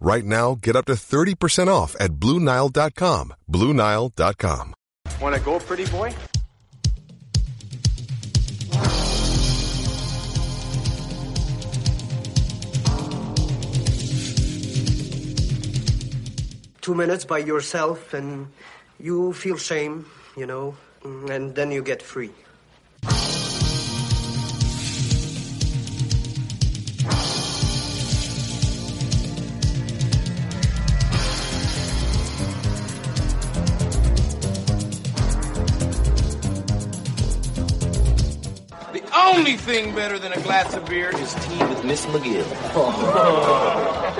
Right now, get up to 30% off at BlueNile.com. BlueNile.com. Want to go, pretty boy? "2 minutes by yourself, and you feel shame, you know, and then you get free." Only thing better than a glass of beer is tea with Miss McGill. Oh.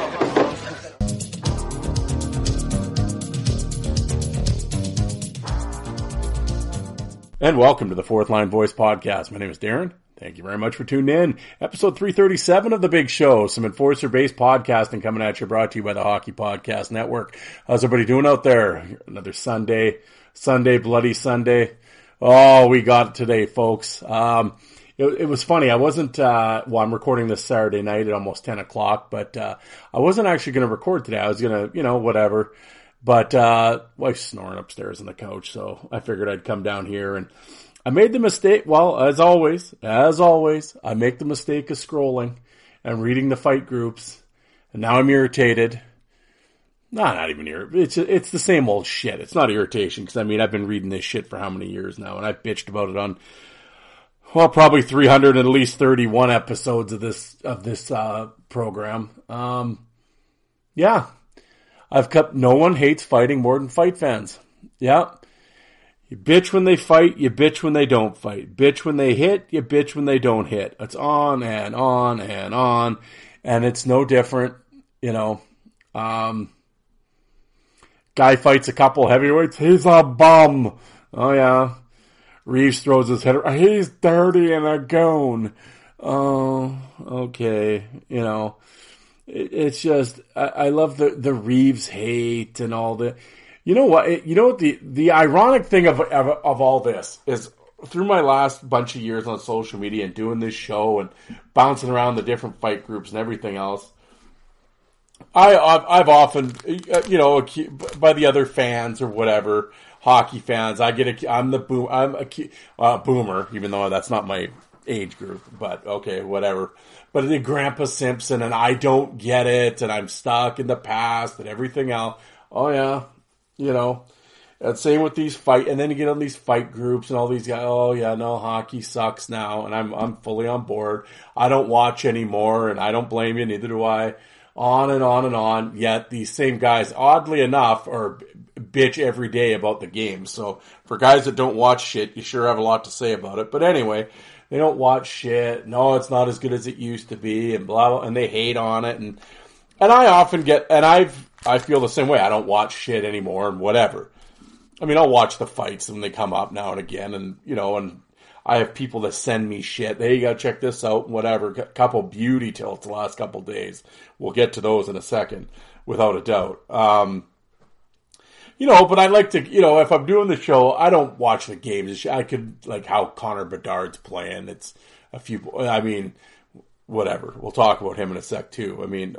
And welcome to the Fourth Line Voice Podcast. My name is Darren. Thank you very much for tuning in. Episode 337 of The Big Show, some Enforcer-based podcasting coming at you, brought to you by the Hockey Podcast Network. How's everybody doing out there? Another Sunday, bloody Sunday. Oh, we got it today, folks. It was funny. I wasn't, I'm recording this Saturday night at almost 10 o'clock, but, I wasn't actually going to record today. I was going to, whatever, but, wife's snoring upstairs on the couch. So I figured I'd come down here, and I made the mistake. Well, as always, I make the mistake of scrolling and reading the fight groups, and now I'm irritated. Not even irritated. It's the same old shit. It's not irritation. Cause I mean, I've been reading this shit for how many years now, and I've bitched about it on, well, probably 300 and at least 31 episodes of this program. I've kept, no one hates fighting more than fight fans. Yeah. You bitch when they fight, you bitch when they don't fight. Bitch when they hit, you bitch when they don't hit. It's on and on and on, and it's no different, guy fights a couple heavyweights, he's a bum. Oh yeah. Reeves throws his head around. He's dirty and a goon. Oh, okay. It's just, I love the Reeves hate and all the, the ironic thing of all this is, through my last bunch of years on social media and doing this show and bouncing around the different fight groups and everything else, I've often, by the other fans or whatever, hockey fans, I'm a boomer, even though that's not my age group, but okay, whatever. But the Grandpa Simpson, and I don't get it, and I'm stuck in the past, and everything else. Oh yeah, and same with these fight, and then you get on these fight groups and all these guys. Oh yeah, no, hockey sucks now, and I'm fully on board. I don't watch anymore, and I don't blame you, neither do I. On and on and on. Yet these same guys, oddly enough, are bitch every day about the game. So for guys that don't watch shit, you sure have a lot to say about it. But anyway, they don't watch shit. No, it's not as good as it used to be, and blah, blah, and they hate on it. And I often get, and I feel the same way. I don't watch shit anymore and whatever. I mean, I'll watch the fights when they come up now and again, and and I have people that send me shit. Hey, you gotta check this out, whatever. A couple beauty tilts the last couple days. We'll get to those in a second, without a doubt. But I like to, if I'm doing the show, I don't watch the games. I could, like how Connor Bedard's playing. It's a few, I mean, whatever. We'll talk about him in a sec too. I mean,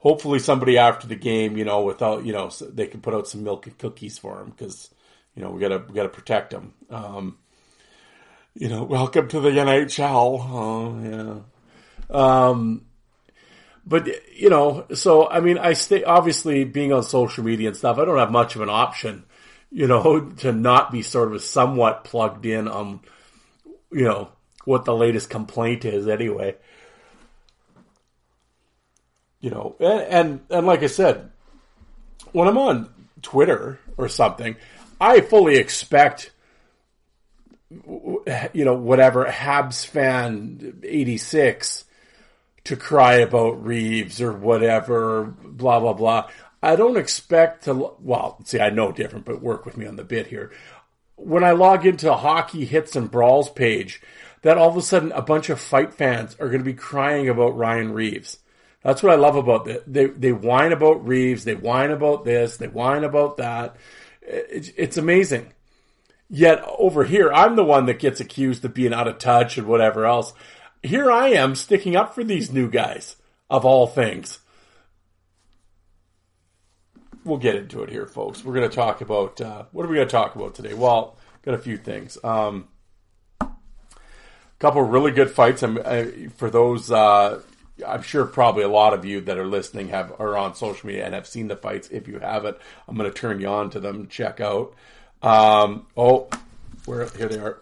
hopefully somebody after the game, they can put out some milk and cookies for him, because, we gotta protect him. Welcome to the NHL. Oh, yeah. I stay, obviously being on social media and stuff, I don't have much of an option, to not be sort of somewhat plugged in on you know, what the latest complaint is anyway. You know, and like I said, when I'm on Twitter or something, I fully expect, you know, whatever, Habs fan 86 to cry about Reeves or whatever, blah, blah, blah. I don't expect to, well, see, I know different, but work with me on the bit here. When I log into the Hockey Hits and Brawls page, that all of a sudden a bunch of fight fans are going to be crying about Ryan Reeves. That's what I love about it. They whine about Reeves, they whine about this, they whine about that. It's amazing. Yet over here, I'm the one that gets accused of being out of touch and whatever else. Here I am sticking up for these new guys, of all things. We'll get into it here, folks. We're going to talk about, what are we going to talk about today? Well, got a few things. A couple of really good fights. For those, I'm sure probably a lot of you that are listening are on social media and have seen the fights. If you haven't, I'm going to turn you on to them. Check out. Here they are.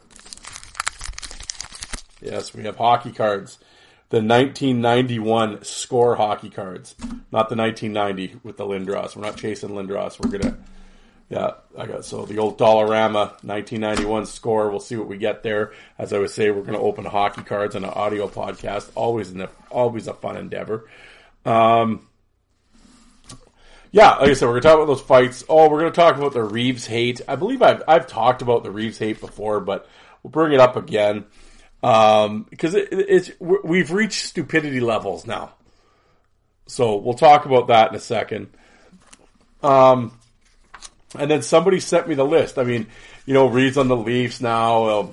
Yes, we have hockey cards. The 1991 Score hockey cards. Not the 1990 with the Lindros. We're not chasing Lindros. We're going to... Yeah, so the old Dollarama 1991 Score. We'll see what we get there. As I would say, we're going to open hockey cards on an audio podcast. Always a fun endeavor. Yeah, like I said, we're going to talk about those fights. Oh, we're going to talk about the Reeves hate. I believe I've talked about the Reeves hate before, but we'll bring it up again. Because we've reached stupidity levels now. So we'll talk about that in a second. And then somebody sent me the list. I mean, you know, Reeves on the Leafs now,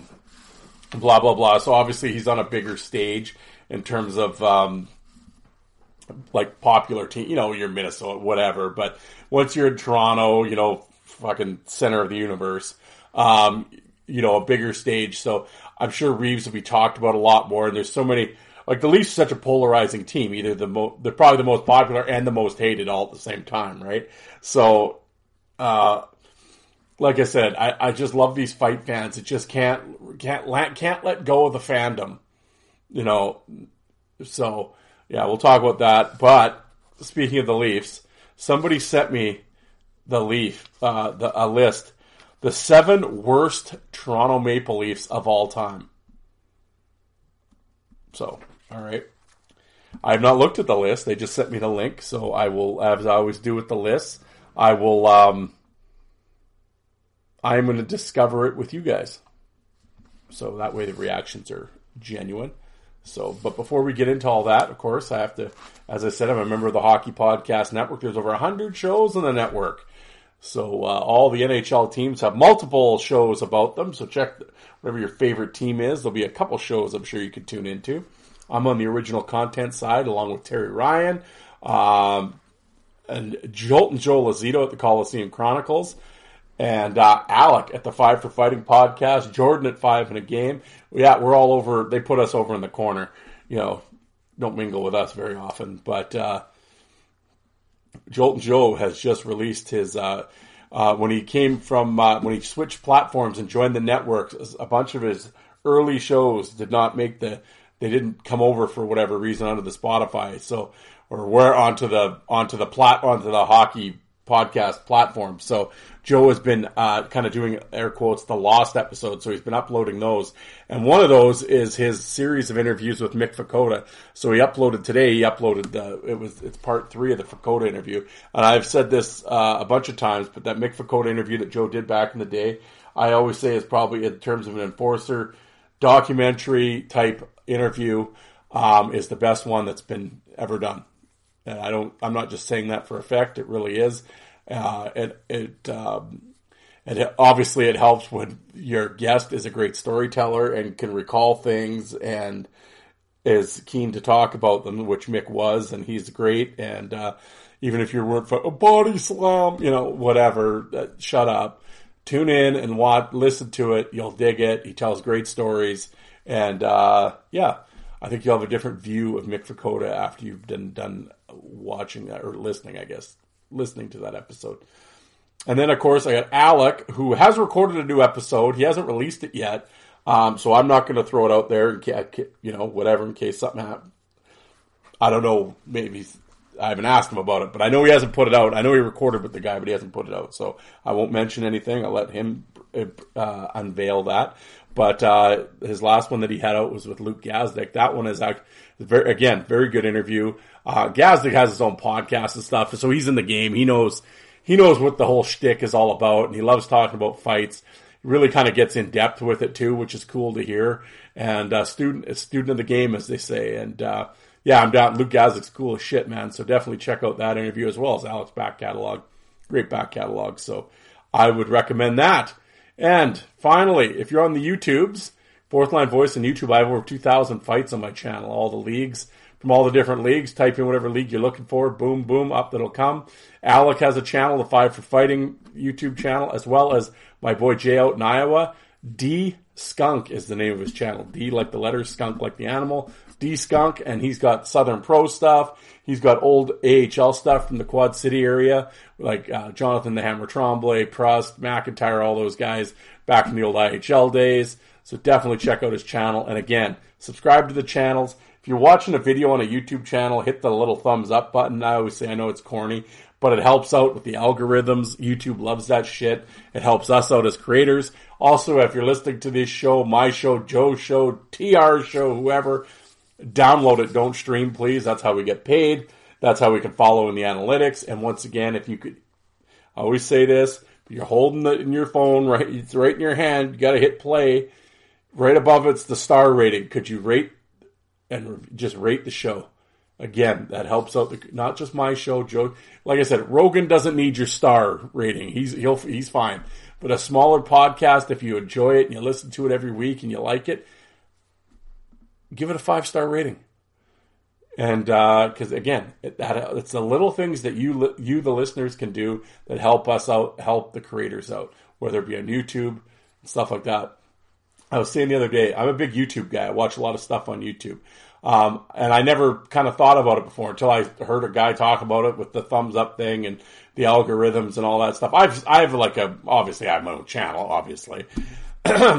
blah, blah, blah. So obviously he's on a bigger stage in terms of, like popular team, you know, you're Minnesota, whatever. But once you're in Toronto, you know, fucking center of the universe, you know, a bigger stage. So I'm sure Reeves will be talked about a lot more. And there's so many, like the Leafs are such a polarizing team, either they're probably the most popular and the most hated all at the same time. Right. So, like I said, I just love these fight fans. It just can't let go of the fandom, you know? So yeah, we'll talk about that. But speaking of the Leafs, somebody sent me a list, the 7 worst Toronto Maple Leafs of all time. So, all right. I've not looked at the list. They just sent me the link. So I will, as I always do with the lists, I will, I'm going to discover it with you guys. So that way the reactions are genuine. So, but before we get into all that, of course, I have to, as I said, I'm a member of the Hockey Podcast Network. There's over 100 shows on the network. So, all the NHL teams have multiple shows about them. So check whatever your favorite team is. There'll be a couple shows I'm sure you could tune into. I'm on the original content side along with Terry Ryan, and Jolt and Joel Lazito at the Coliseum Chronicles, and Alec at the 5 for Fighting Podcast, Jordan at 5 in a Game. Yeah, we're all over. They put us over in the corner. You know, don't mingle with us very often. But Jolt and Joe has just released his, when he came from, when he switched platforms and joined the network, a bunch of his early shows they didn't come over for whatever reason onto the Spotify. So, or we're onto the Hockey Podcast platform. So Joe has been kind of doing air quotes the lost episode, so he's been uploading those, and one of those is his series of interviews with Mick Vukota. So it's part 3 of the Vukota interview, and I've said this a bunch of times, but that Mick Vukota interview that Joe did back in the day, I always say is probably, in terms of an enforcer documentary type interview, is the best one that's been ever done. And I'm not just saying that for effect. It really is. And obviously it helps when your guest is a great storyteller and can recall things and is keen to talk about them, which Mick was, and he's great. And, even if you weren't for a body slam, you know, whatever, shut up, tune in and listen to it. You'll dig it. He tells great stories. And, yeah, I think you'll have a different view of Mick Vukota after you've been done watching that, or listening, I guess, to that episode. And then, of course, I got Alec, who has recorded a new episode. He hasn't released it yet. So I'm not going to throw it out there, in case something happens. I don't know, maybe I haven't asked him about it, but I know he hasn't put it out. I know he recorded with the guy, but he hasn't put it out. So I won't mention anything. I'll let him unveil that. But his last one that he had out was with Luke Gazdic. That one is, very good interview. Gazdic has his own podcast and stuff, so he's in the game. He knows what the whole shtick is all about, and he loves talking about fights. He really kind of gets in depth with it, too, which is cool to hear. And a student of the game, as they say. And, I'm down. Luke Gazdic's cool as shit, man. So definitely check out that interview as well as Alec's back catalog. Great back catalog. So I would recommend that. And finally, if you're on the YouTubes, Fourth Line Voice and YouTube, I have over 2,000 fights on my channel. All the leagues, from all the different leagues. Type in whatever league you're looking for. Boom, boom, up that'll come. Alec has a channel, the 5 for Fighting YouTube channel, as well as my boy Jay out in Iowa. D. Skunk is the name of his channel. D like the letter, skunk like the animal. D. Skunk, and he's got Southern Pro stuff. He's got old AHL stuff from the Quad City area, like Jonathan the Hammer Tremblay, Prost, McIntyre, all those guys back from the old IHL days. So definitely check out his channel. And again, subscribe to the channels. If you're watching a video on a YouTube channel, hit the little thumbs up button. I always say, I know it's corny, but it helps out with the algorithms. YouTube loves that shit. It helps us out as creators. Also, if you're listening to this show, my show, Joe's show, TR's show, whoever, download it. Don't stream, please. That's how we get paid. That's how we can follow in the analytics. And once again, if you could, I always say this, you're holding it in your phone, right? It's right in your hand. You got to hit play. Right above it's the star rating. Could you rate and just rate the show? Again, that helps out not just my show, Joe. Like I said, Rogan doesn't need your star rating. He's fine. But a smaller podcast, if you enjoy it and you listen to it every week and you like it, give it a 5-star rating. And because again, it's the little things that you the listeners can do that help us out, help the creators out, whether it be on YouTube and stuff like that. I was saying the other day, I'm a big YouTube guy. I watch a lot of stuff on YouTube. And I never kind of thought about it before until I heard a guy talk about it with the thumbs up thing and the algorithms and all that stuff. Obviously I have my own channel, obviously.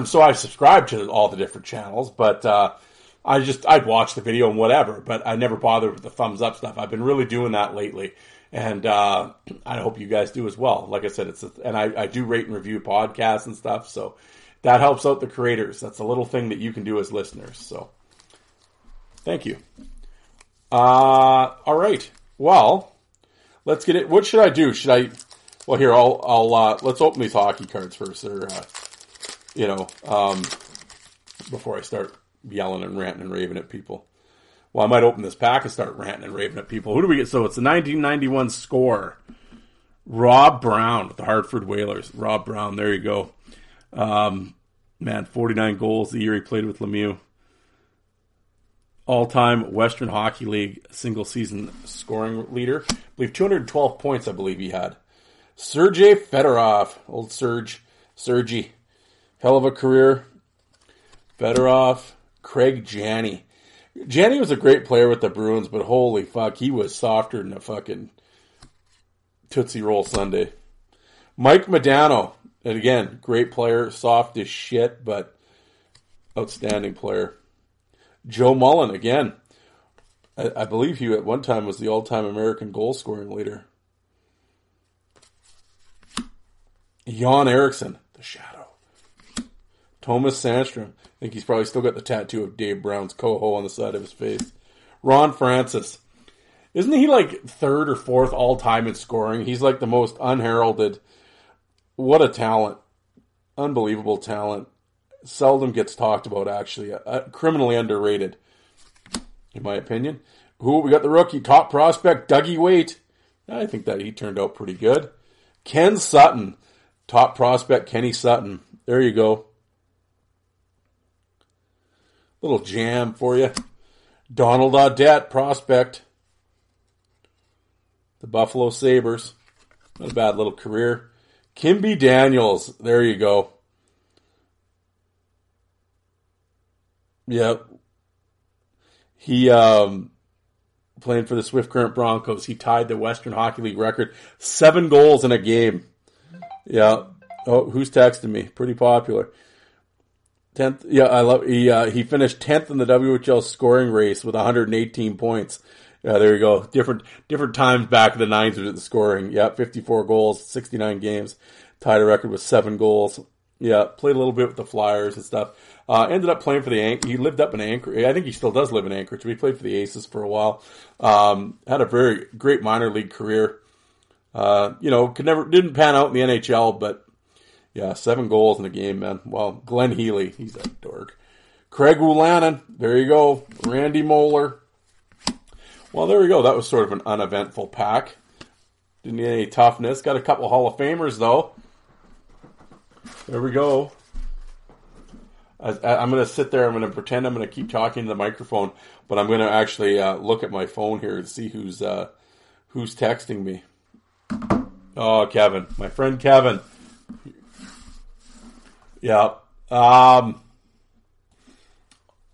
So I've subscribed to all the different channels, but, I'd watch the video and whatever, but I never bothered with the thumbs up stuff. I've been really doing that lately. And, I hope you guys do as well. Like I said, I do rate and review podcasts and stuff. So that helps out the creators. That's a little thing that you can do as listeners. So. Thank you. All right. Well, let's get it. What should I do? Let's open these hockey cards first. Before I start yelling and ranting and raving at people. Well, I might open this pack and start ranting and raving at people. Who do we get? So it's the 1991 score. Rob Brown with the Hartford Whalers. Rob Brown. There you go. 49 goals the year he played with Lemieux. All-time Western Hockey League single-season scoring leader. I believe 212 points, he had. Sergei Fedorov. Old Sergei. Hell of a career. Fedorov. Craig Janney. Janney was a great player with the Bruins, but holy fuck, he was softer than a fucking Tootsie Roll Sunday. Mike Modano. And again, great player. Soft as shit, but outstanding player. Joe Mullen, again. I believe he at one time was the all-time American goal-scoring leader. Jan Eriksson, the Shadow. Thomas Sandstrom. I think he's probably still got the tattoo of Dave Brown's coho on the side of his face. Ron Francis. Isn't he like third or fourth all-time in scoring? He's like the most unheralded. What a talent. Unbelievable talent. Seldom gets talked about, actually. Criminally underrated, in my opinion. We got the rookie, top prospect, Dougie Waite. I think that he turned out pretty good. Ken Sutton, top prospect, Kenny Sutton. There you go. Little jam for you. Donald Audette, prospect. The Buffalo Sabres. Not a bad little career. Kimby Daniels, there you go. Yep. He playing for the Swift Current Broncos. He tied the Western Hockey League record. 7 goals in a game. Yeah. Oh, who's texting me? Pretty popular. 10th. Yeah, I love, he finished 10th in the WHL scoring race with 118 points. There you go. Different times back in the 90s in scoring. Yeah, 54 goals, 69 games. Tied a record with 7 goals. Yeah, played a little bit with the Flyers and stuff. Ended up playing for the Anchorage. He lived up in Anchorage. I think he still does live in Anchorage. He played for the Aces for a while. Had a very great minor league career. Didn't pan out in the NHL, but yeah, 7 goals in a game, man. Well, Glenn Healy, he's a dork. Craig Ulannon, there you go. Randy Moeller. Well, there we go. That was sort of an uneventful pack. Didn't need any toughness. Got a couple Hall of Famers, though. There we go. I'm going to sit there. I'm going to pretend I'm going to keep talking to the microphone, but I'm going to actually look at my phone here and see who's texting me. Oh, Kevin. My friend Kevin. Yeah. All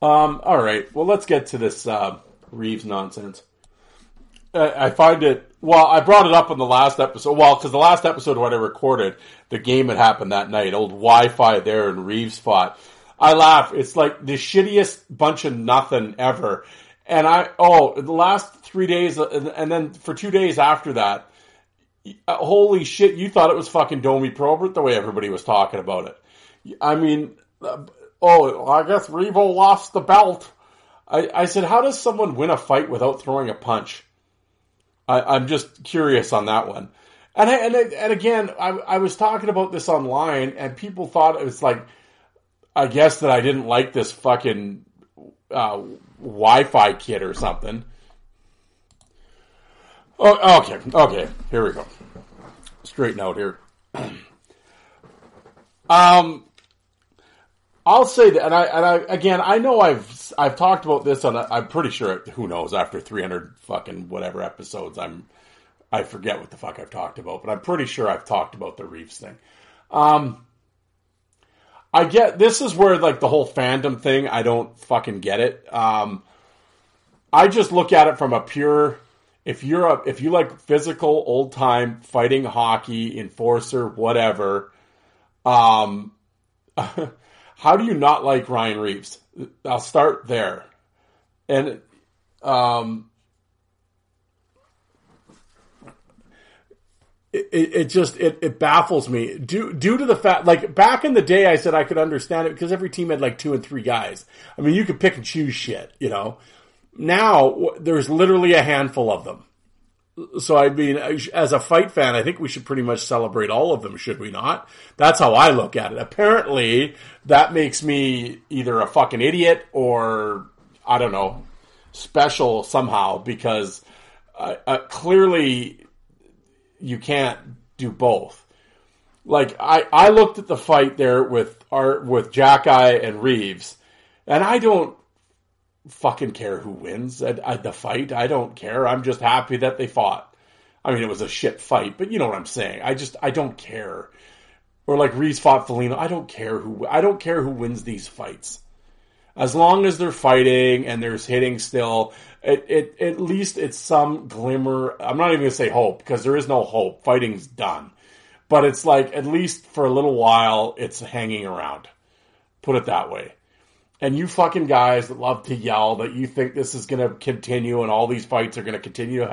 right. Well, let's get to this Reeves nonsense. I find it, well, I brought it up on the last episode, because the last episode when I recorded, the game had happened that night, old Wi-Fi there and Reeves fought. I laugh, it's like the shittiest bunch of nothing ever, and the last 3 days, and then for 2 days after that, holy shit, you thought it was fucking Domi Probert the way everybody was talking about it. I mean, I guess Revo lost the belt. I said, how does someone win a fight without throwing a punch? I'm just curious on that one. And again, I was talking about this online, and people thought it was like, I guess that I didn't like this fucking Wi-Fi kid or something. Oh, okay. Here we go. Straighten out here. I'll say that, I know I've talked about this I'm pretty sure, who knows, after 300 fucking whatever episodes, I forget what the fuck I've talked about, but I'm pretty sure I've talked about the Reeves thing. I get, this is where like the whole fandom thing, I don't fucking get it. I just look at it from a pure, if you like physical, old time, fighting hockey, enforcer, whatever, how do you not like Ryan Reeves? I'll start there. And it just baffles me. Due to the fact, like back in the day, I said I could understand it because every team had like 2 and 3 guys. I mean, you could pick and choose shit, you know. Now, there's literally a handful of them. So, I mean, as a fight fan, I think we should pretty much celebrate all of them, should we not? That's how I look at it. Apparently, that makes me either a fucking idiot or, I don't know, special somehow, because clearly you can't do both. Like, I looked at the fight there with Xhekaj and Reeves, and I don't fucking care who wins at the fight. I don't care. I'm just happy that they fought. I mean, it was a shit fight, but you know what I'm saying. I don't care. Or like Reeves fought Foligno. I don't care who wins these fights. As long as they're fighting and there's hitting still, it at least it's some glimmer. I'm not even going to say hope, because there is no hope. Fighting's done. But it's like, at least for a little while, it's hanging around. Put it that way. And you fucking guys that love to yell that you think this is going to continue and all these fights are going to continue.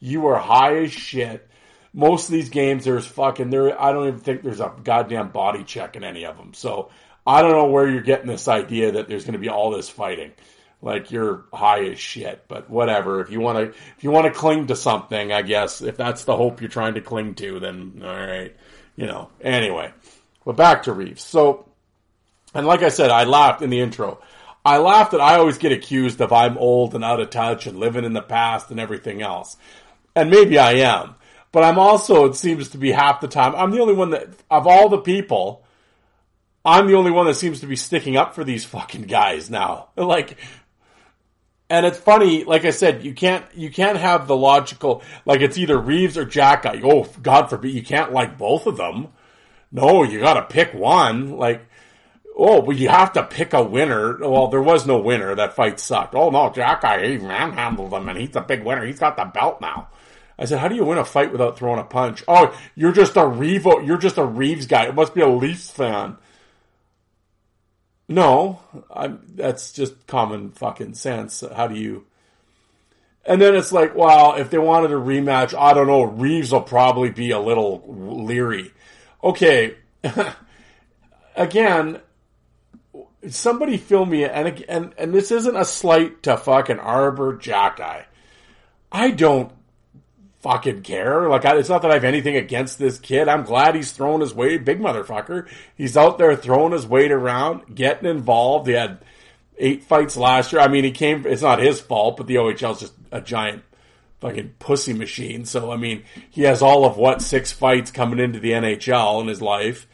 You are high as shit. Most of these games, I don't even think there's a goddamn body check in any of them. So I don't know where you're getting this idea that there's going to be all this fighting. Like, you're high as shit, but whatever. If you want to cling to something, I guess, if that's the hope you're trying to cling to, then all right, you know, anyway, but back to Reeves. And like I said, I laughed in the intro. I laughed that I always get accused of I'm old and out of touch and living in the past and everything else. And maybe I am. But I'm also, it seems to be half the time, I'm the only one that, of all the people, I'm the only one that seems to be sticking up for these fucking guys now. Like, and it's funny, like I said, you can't have the logical, like it's either Reeves or Xhekaj. Oh, God forbid, you can't like both of them. No, you gotta pick one. Like, oh, but you have to pick a winner. Well, there was no winner. That fight sucked. Oh, no, Xhekaj, he manhandled him, and he's a big winner. He's got the belt now. I said, how do you win a fight without throwing a punch? Oh, you're just a Reeves guy. It must be a Leafs fan. No, that's just common fucking sense. How do you... And then it's like, well, if they wanted a rematch, I don't know, Reeves will probably be a little leery. Okay. Again, somebody film me, and this isn't a slight to fucking Arber Xhekaj. I don't fucking care. Like, it's not that I have anything against this kid. I'm glad he's throwing his weight. Big motherfucker. He's out there throwing his weight around, getting involved. He had 8 fights last year. I mean, it's not his fault, but the OHL's just a giant fucking pussy machine. So, I mean, he has all of 6 fights coming into the NHL in his life.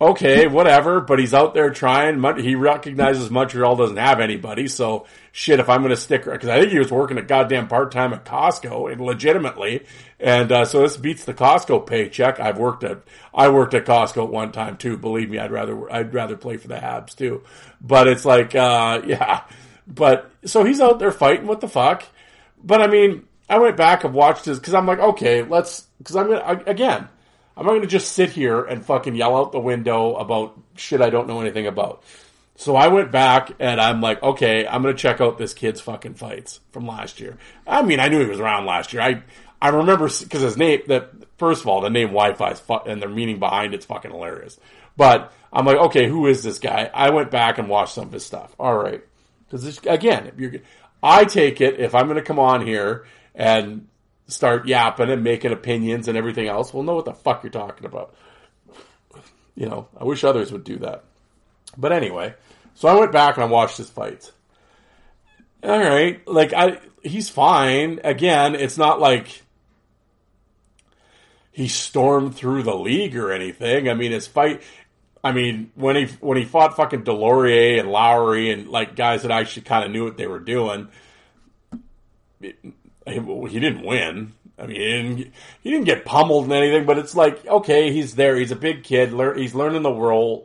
Okay, whatever, but he's out there trying. He recognizes Montreal doesn't have anybody, so shit, if I'm going to stick, because I think he was working a goddamn part-time at Costco, and legitimately, and so this beats the Costco paycheck. I worked at Costco at one time, too. Believe me, I'd rather play for the Habs, too. But it's like, yeah. But, so he's out there fighting, what the fuck? But, I mean, I went back and watched his, because I'm like, okay, because I'm not going to just sit here and fucking yell out the window about shit I don't know anything about. So I went back and I'm like, okay, I'm going to check out this kid's fucking fights from last year. I mean, I knew he was around last year. I remember because his name, first of all, the name Wi-Fi and the meaning behind it's fucking hilarious. But I'm like, okay, who is this guy? I went back and watched some of his stuff. All right. Because again, I take it if I'm going to come on here and start yapping and making opinions and everything else, we'll know what the fuck you're talking about. You know, I wish others would do that. But anyway, so I went back and I watched his fights. All right, like, he's fine. Again, it's not like he stormed through the league or anything. I mean, his fight... I mean, when he fought fucking Delorier and Lowry and, like, guys that actually kind of knew what they were doing... He didn't win. I mean, he didn't get pummeled in anything, but it's like, okay, he's there. He's a big kid. He's learning the role.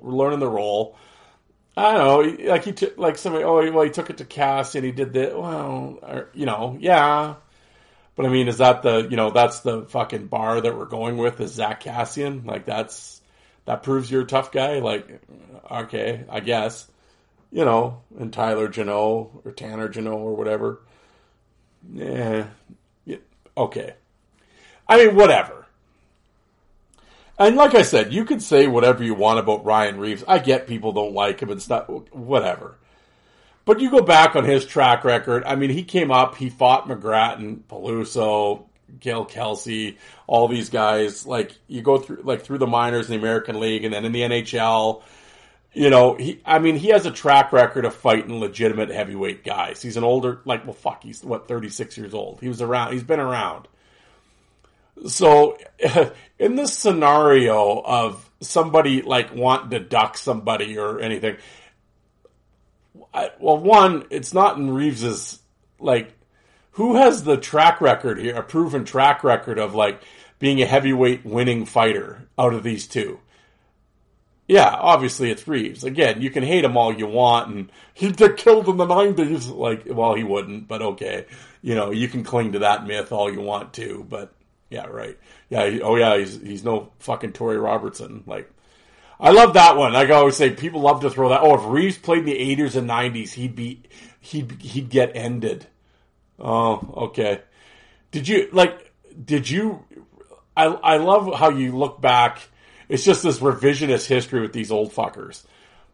I don't know. Like, he took it to Kassian. He did that. Well, or, you know, yeah. But I mean, is that that's the fucking bar that we're going with is Zach Kassian? Like, that proves you're a tough guy? Like, okay, I guess. You know, and Tyler Janot or Tanner Janot or whatever. Yeah. Okay. I mean, whatever. And like I said, you can say whatever you want about Ryan Reeves. I get people don't like him and stuff. Whatever. But you go back on his track record. I mean, he came up. He fought McGrattan, Peluso, Gail Kelsey, all these guys. Like, you go through the minors in the American League and then in the NHL. You know, he has a track record of fighting legitimate heavyweight guys. He's an older, like, well, fuck, he's, 36 years old. He's been around. So, in this scenario of somebody, like, wanting to duck somebody or anything, one, it's not in Reeves's, like, who has the track record here, a proven track record of, like, being a heavyweight winning fighter out of these two? Yeah, obviously it's Reeves. Again, you can hate him all you want, and he got killed in the 90s. Like, well, he wouldn't, but okay. You know, you can cling to that myth all you want to, but yeah, right. Yeah, he's no fucking Torrey Robertson. Like, I love that one. Like I always say, people love to throw that. Oh, if Reeves played in the 80s and 90s, he'd get ended. Oh, okay. I love how you look back. It's just this revisionist history with these old fuckers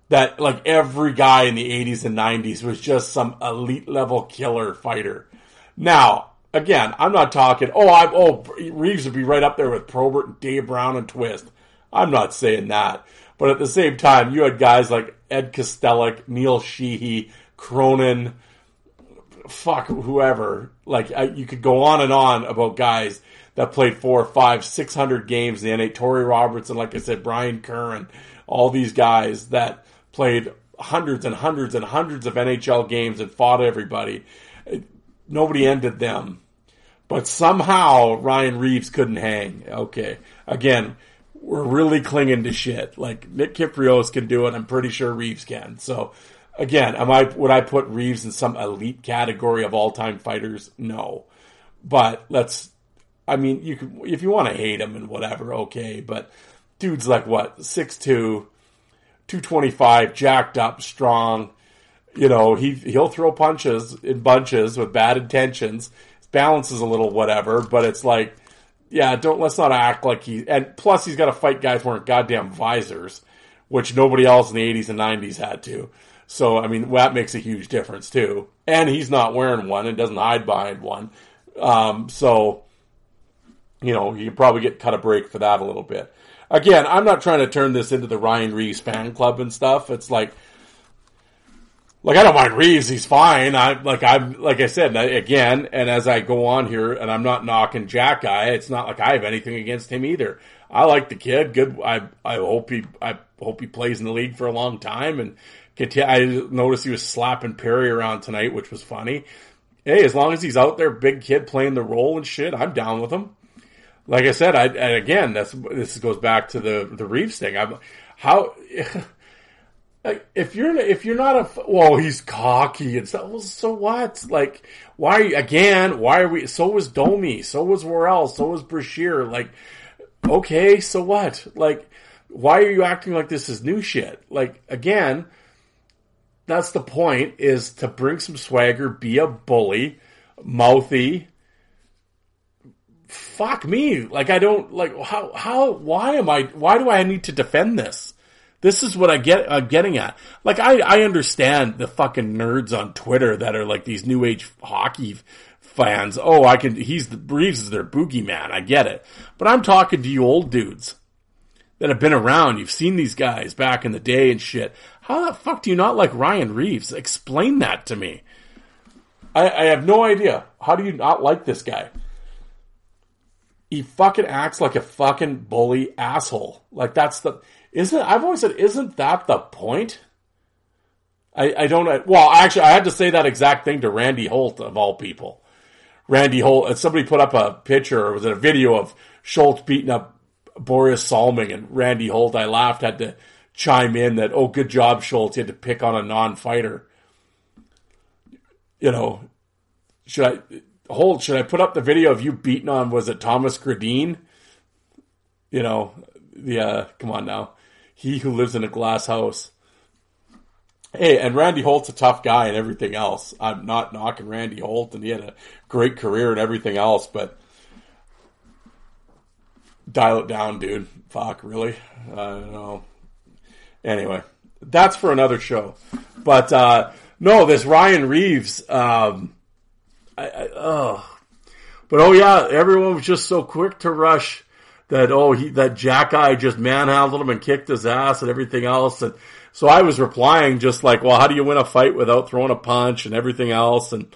that, like, every guy in the 80s and 90s was just some elite-level killer fighter. Now, again, I'm not talking, Reeves would be right up there with Probert and Dave Brown and Twist. I'm not saying that. But at the same time, you had guys like Ed Kostelec, Neil Sheehy, Cronin, fuck, whoever. Like, you could go on and on about guys that played 400, 500, 600 games in the NA. Torrey Robertson, like I said, Brian Curran, all these guys that played hundreds and hundreds and hundreds of NHL games and fought everybody. Nobody ended them. But somehow, Ryan Reeves couldn't hang. Okay. Again, we're really clinging to shit. Like, Nick Kyprios can do it. I'm pretty sure Reeves can. So, again, would I put Reeves in some elite category of all-time fighters? No. But you could, if you want to hate him and whatever, okay, but dude's like, 6'2", 225, jacked up, strong. You know, he'll throw punches in bunches with bad intentions. His balance is a little whatever, but it's like, yeah, let's not act like he... And plus, he's got to fight guys wearing goddamn visors, which nobody else in the 80s and 90s had to. So, I mean, that makes a huge difference, too. And he's not wearing one and doesn't hide behind one. So, you know, you could probably get cut a break for that a little bit. Again, I'm not trying to turn this into the Ryan Reeves fan club and stuff. It's like... Like, I don't mind Reeves, he's fine. Like I said, and as I go on here, and I'm not knocking Jack Guy, it's not like I have anything against him either. I like the kid. Good. I hope he plays in the league for a long time. And I noticed he was slapping Perry around tonight, which was funny. Hey, as long as he's out there, big kid playing the role and shit, I'm down with him. Like I said, this goes back to the Reeves thing. Like, if you're not a, well, he's cocky and stuff. Well, so what? Like, why are we, so was Domi, so was Worrell, so was Brashear. Like, okay, so what? Like, why are you acting like this is new shit? Like, again, that's the point, is to bring some swagger, be a bully, mouthy. Fuck me. Like, I don't, like, why do I need to defend this? This is what I'm getting at. Like, I understand the fucking nerds on Twitter that are like these new age hockey fans. Oh, Reeves is their boogeyman. I get it. But I'm talking to you old dudes that have been around. You've seen these guys back in the day and shit. How the fuck do you not like Ryan Reeves? Explain that to me. I have no idea. How do you not like this guy? He fucking acts like a fucking bully asshole. Like, that's the... I've always said, isn't that the point? I had to say that exact thing to Randy Holt, of all people. Randy Holt, somebody put up a picture, or was it a video of Schultz beating up Boris Salming, and Randy Holt, I laughed, had to chime in that, oh, good job, Schultz, you had to pick on a non-fighter. You know, should I put up the video of you beating on, was it Thomas Gradine? You know, come on now. He who lives in a glass house. Hey, and Randy Holt's a tough guy and everything else. I'm not knocking Randy Holt, and he had a great career and everything else, but dial it down, dude. Fuck, really? I don't know. Anyway, that's for another show. But, no, this Ryan Reeves, But, oh yeah, everyone was just so quick to rush that Jack Guy just manhandled him and kicked his ass and everything else. And so I was replying just like, well, how do you win a fight without throwing a punch and everything else? And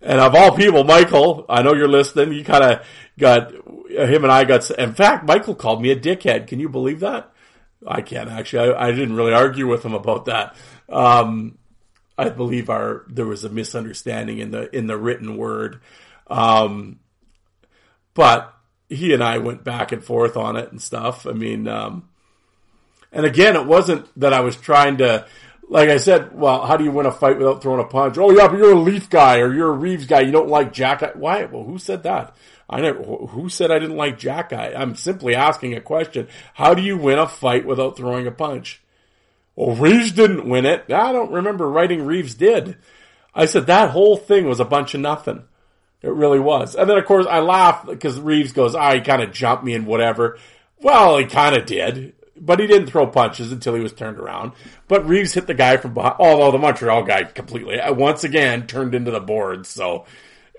of all people, Michael, I know you're listening. You kind of got, him and I got, in fact, Michael called me a dickhead. Can you believe that? I can't actually. I didn't really argue with him about that. I believe there was a misunderstanding in the written word. But he and I went back and forth on it and stuff. I mean, and again, it wasn't that I was trying to, like I said, well, how do you win a fight without throwing a punch? Oh yeah, but you're a Leaf guy, or you're a Reeves guy. You don't like Jack Guy. Why? Well, who said that? Who said I didn't like Jack Guy? I'm simply asking a question. How do you win a fight without throwing a punch? Well, Reeves didn't win it. I don't remember writing Reeves did. I said that whole thing was a bunch of nothing. It really was. And then, of course, I laughed because Reeves goes, he kind of jumped me and whatever. Well, he kind of did, but he didn't throw punches until he was turned around. But Reeves hit the guy from behind, although the Montreal guy completely, once again, turned into the board. So,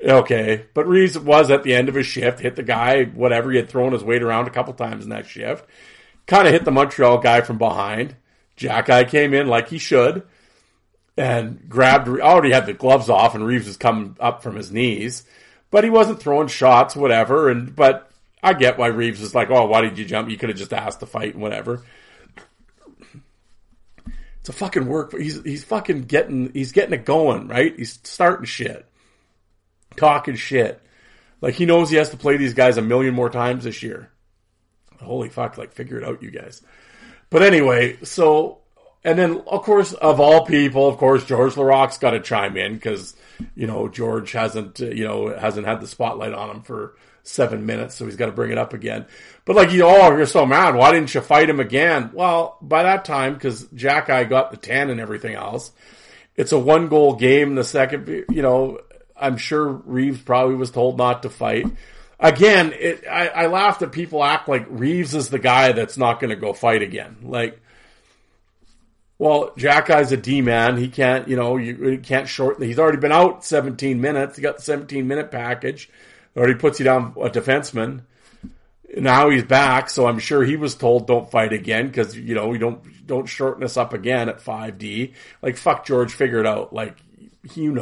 okay. But Reeves was at the end of his shift, hit the guy, whatever. He had thrown his weight around a couple times in that shift. Kind of hit the Montreal guy from behind. Jack Guy came in like he should and grabbed, already had the gloves off, and Reeves was coming up from his knees, but he wasn't throwing shots, whatever. And but I get why Reeves was like, oh, why did you jump? You could have just asked to fight and whatever. It's a fucking work. He's fucking getting it going, right? He's starting shit, talking shit. Like, he knows he has to play these guys 1 million more times this year. Holy fuck! Like, figure it out, you guys. But anyway, so. And then, of course, of all people, of course, George Larocque's got to chime in because, you know, George hasn't had the spotlight on him for 7 minutes, so he's got to bring it up again. But like, you're so mad. Why didn't you fight him again? Well, by that time, because Xhekaj got the 10 and everything else, it's a one-goal game in the second. I'm sure Reeves probably was told not to fight. Again, I laugh that people act like Reeves is the guy that's not going to go fight again. Like, well, Xhekaj's a D-man. He can't, you can't shorten. He's already been out 17 minutes. He got the 17-minute package. It already puts you down a defenseman. Now he's back, so I'm sure he was told don't fight again because, we don't shorten us up again at 5D. Like, fuck George, figure it out. Like, but and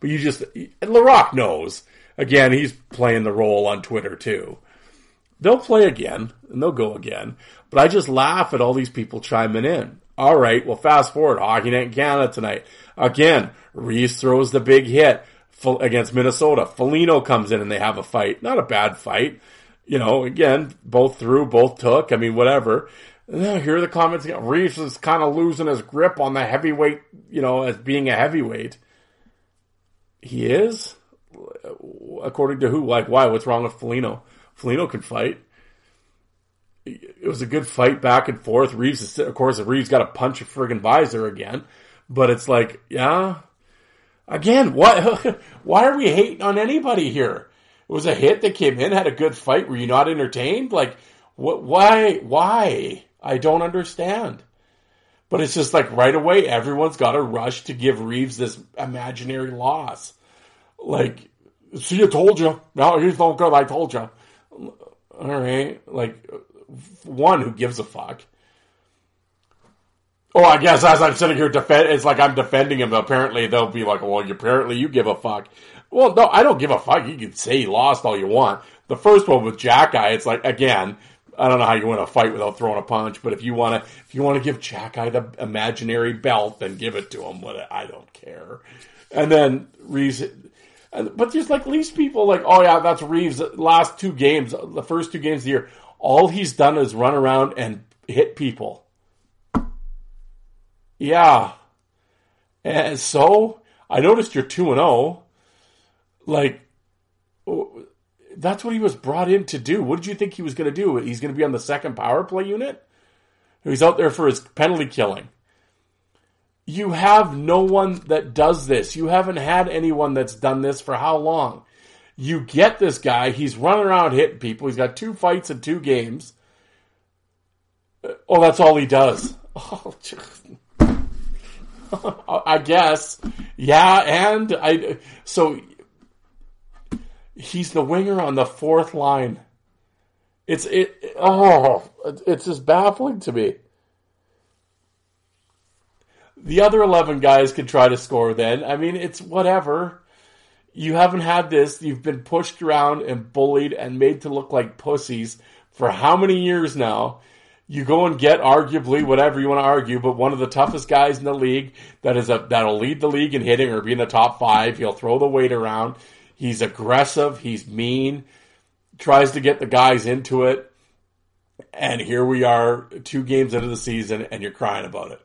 LaRocque knows. Again, he's playing the role on Twitter too. They'll play again and they'll go again. But I just laugh at all these people chiming in. All right, well, fast forward. Hockey Night in Canada tonight. Again, Reeves throws the big hit against Minnesota. Foligno comes in and they have a fight. Not a bad fight. Again, both threw, both took. I mean, whatever. And then I hear the comments again. Reeves is kind of losing his grip on the heavyweight, as being a heavyweight. He is? According to who? Like, why? What's wrong with Foligno? Foligno can fight. It was a good fight back and forth. Reeves got to punch a friggin' visor again. But it's like, yeah. Again, what? Why are we hating on anybody here? It was a hit that came in, had a good fight. Were you not entertained? Like, what? Why? I don't understand. But it's just like right away, everyone's got to rush to give Reeves this imaginary loss. Like, see, I told you. No, he's no good. I told you. All right. Like, one, who gives a fuck? Oh, I guess as I'm sitting here, it's like I'm defending him. Apparently, they'll be like, well, apparently you give a fuck. Well, no, I don't give a fuck. You can say he lost all you want. The first one with Xhekaj, it's like, again, I don't know how you win a fight without throwing a punch, but if you want to give Xhekaj the imaginary belt, then give it to him. What? I don't care. And then Reeves... But there's like least people like, oh yeah, that's Reeves' last two games, the first two games of the year. All he's done is run around and hit people. Yeah. And so, I noticed you're 2-0. Like, that's what he was brought in to do. What did you think he was going to do? He's going to be on the second power play unit? He's out there for his penalty killing. You have no one that does this. You haven't had anyone that's done this for how long? You get this guy. He's running around hitting people. He's got 2 fights and 2 games. Oh, that's all he does. Oh, I guess. Yeah, and so he's the winger on the fourth line. It's just baffling to me. The other 11 guys can try to score then. I mean, it's whatever. You haven't had this. You've been pushed around and bullied and made to look like pussies for how many years now? You go and get arguably whatever you want to argue, but one of the toughest guys in the league that'll lead the league in hitting or be in the top 5. He'll throw the weight around. He's aggressive. He's mean. Tries to get the guys into it. And here we are 2 games into the season and you're crying about it.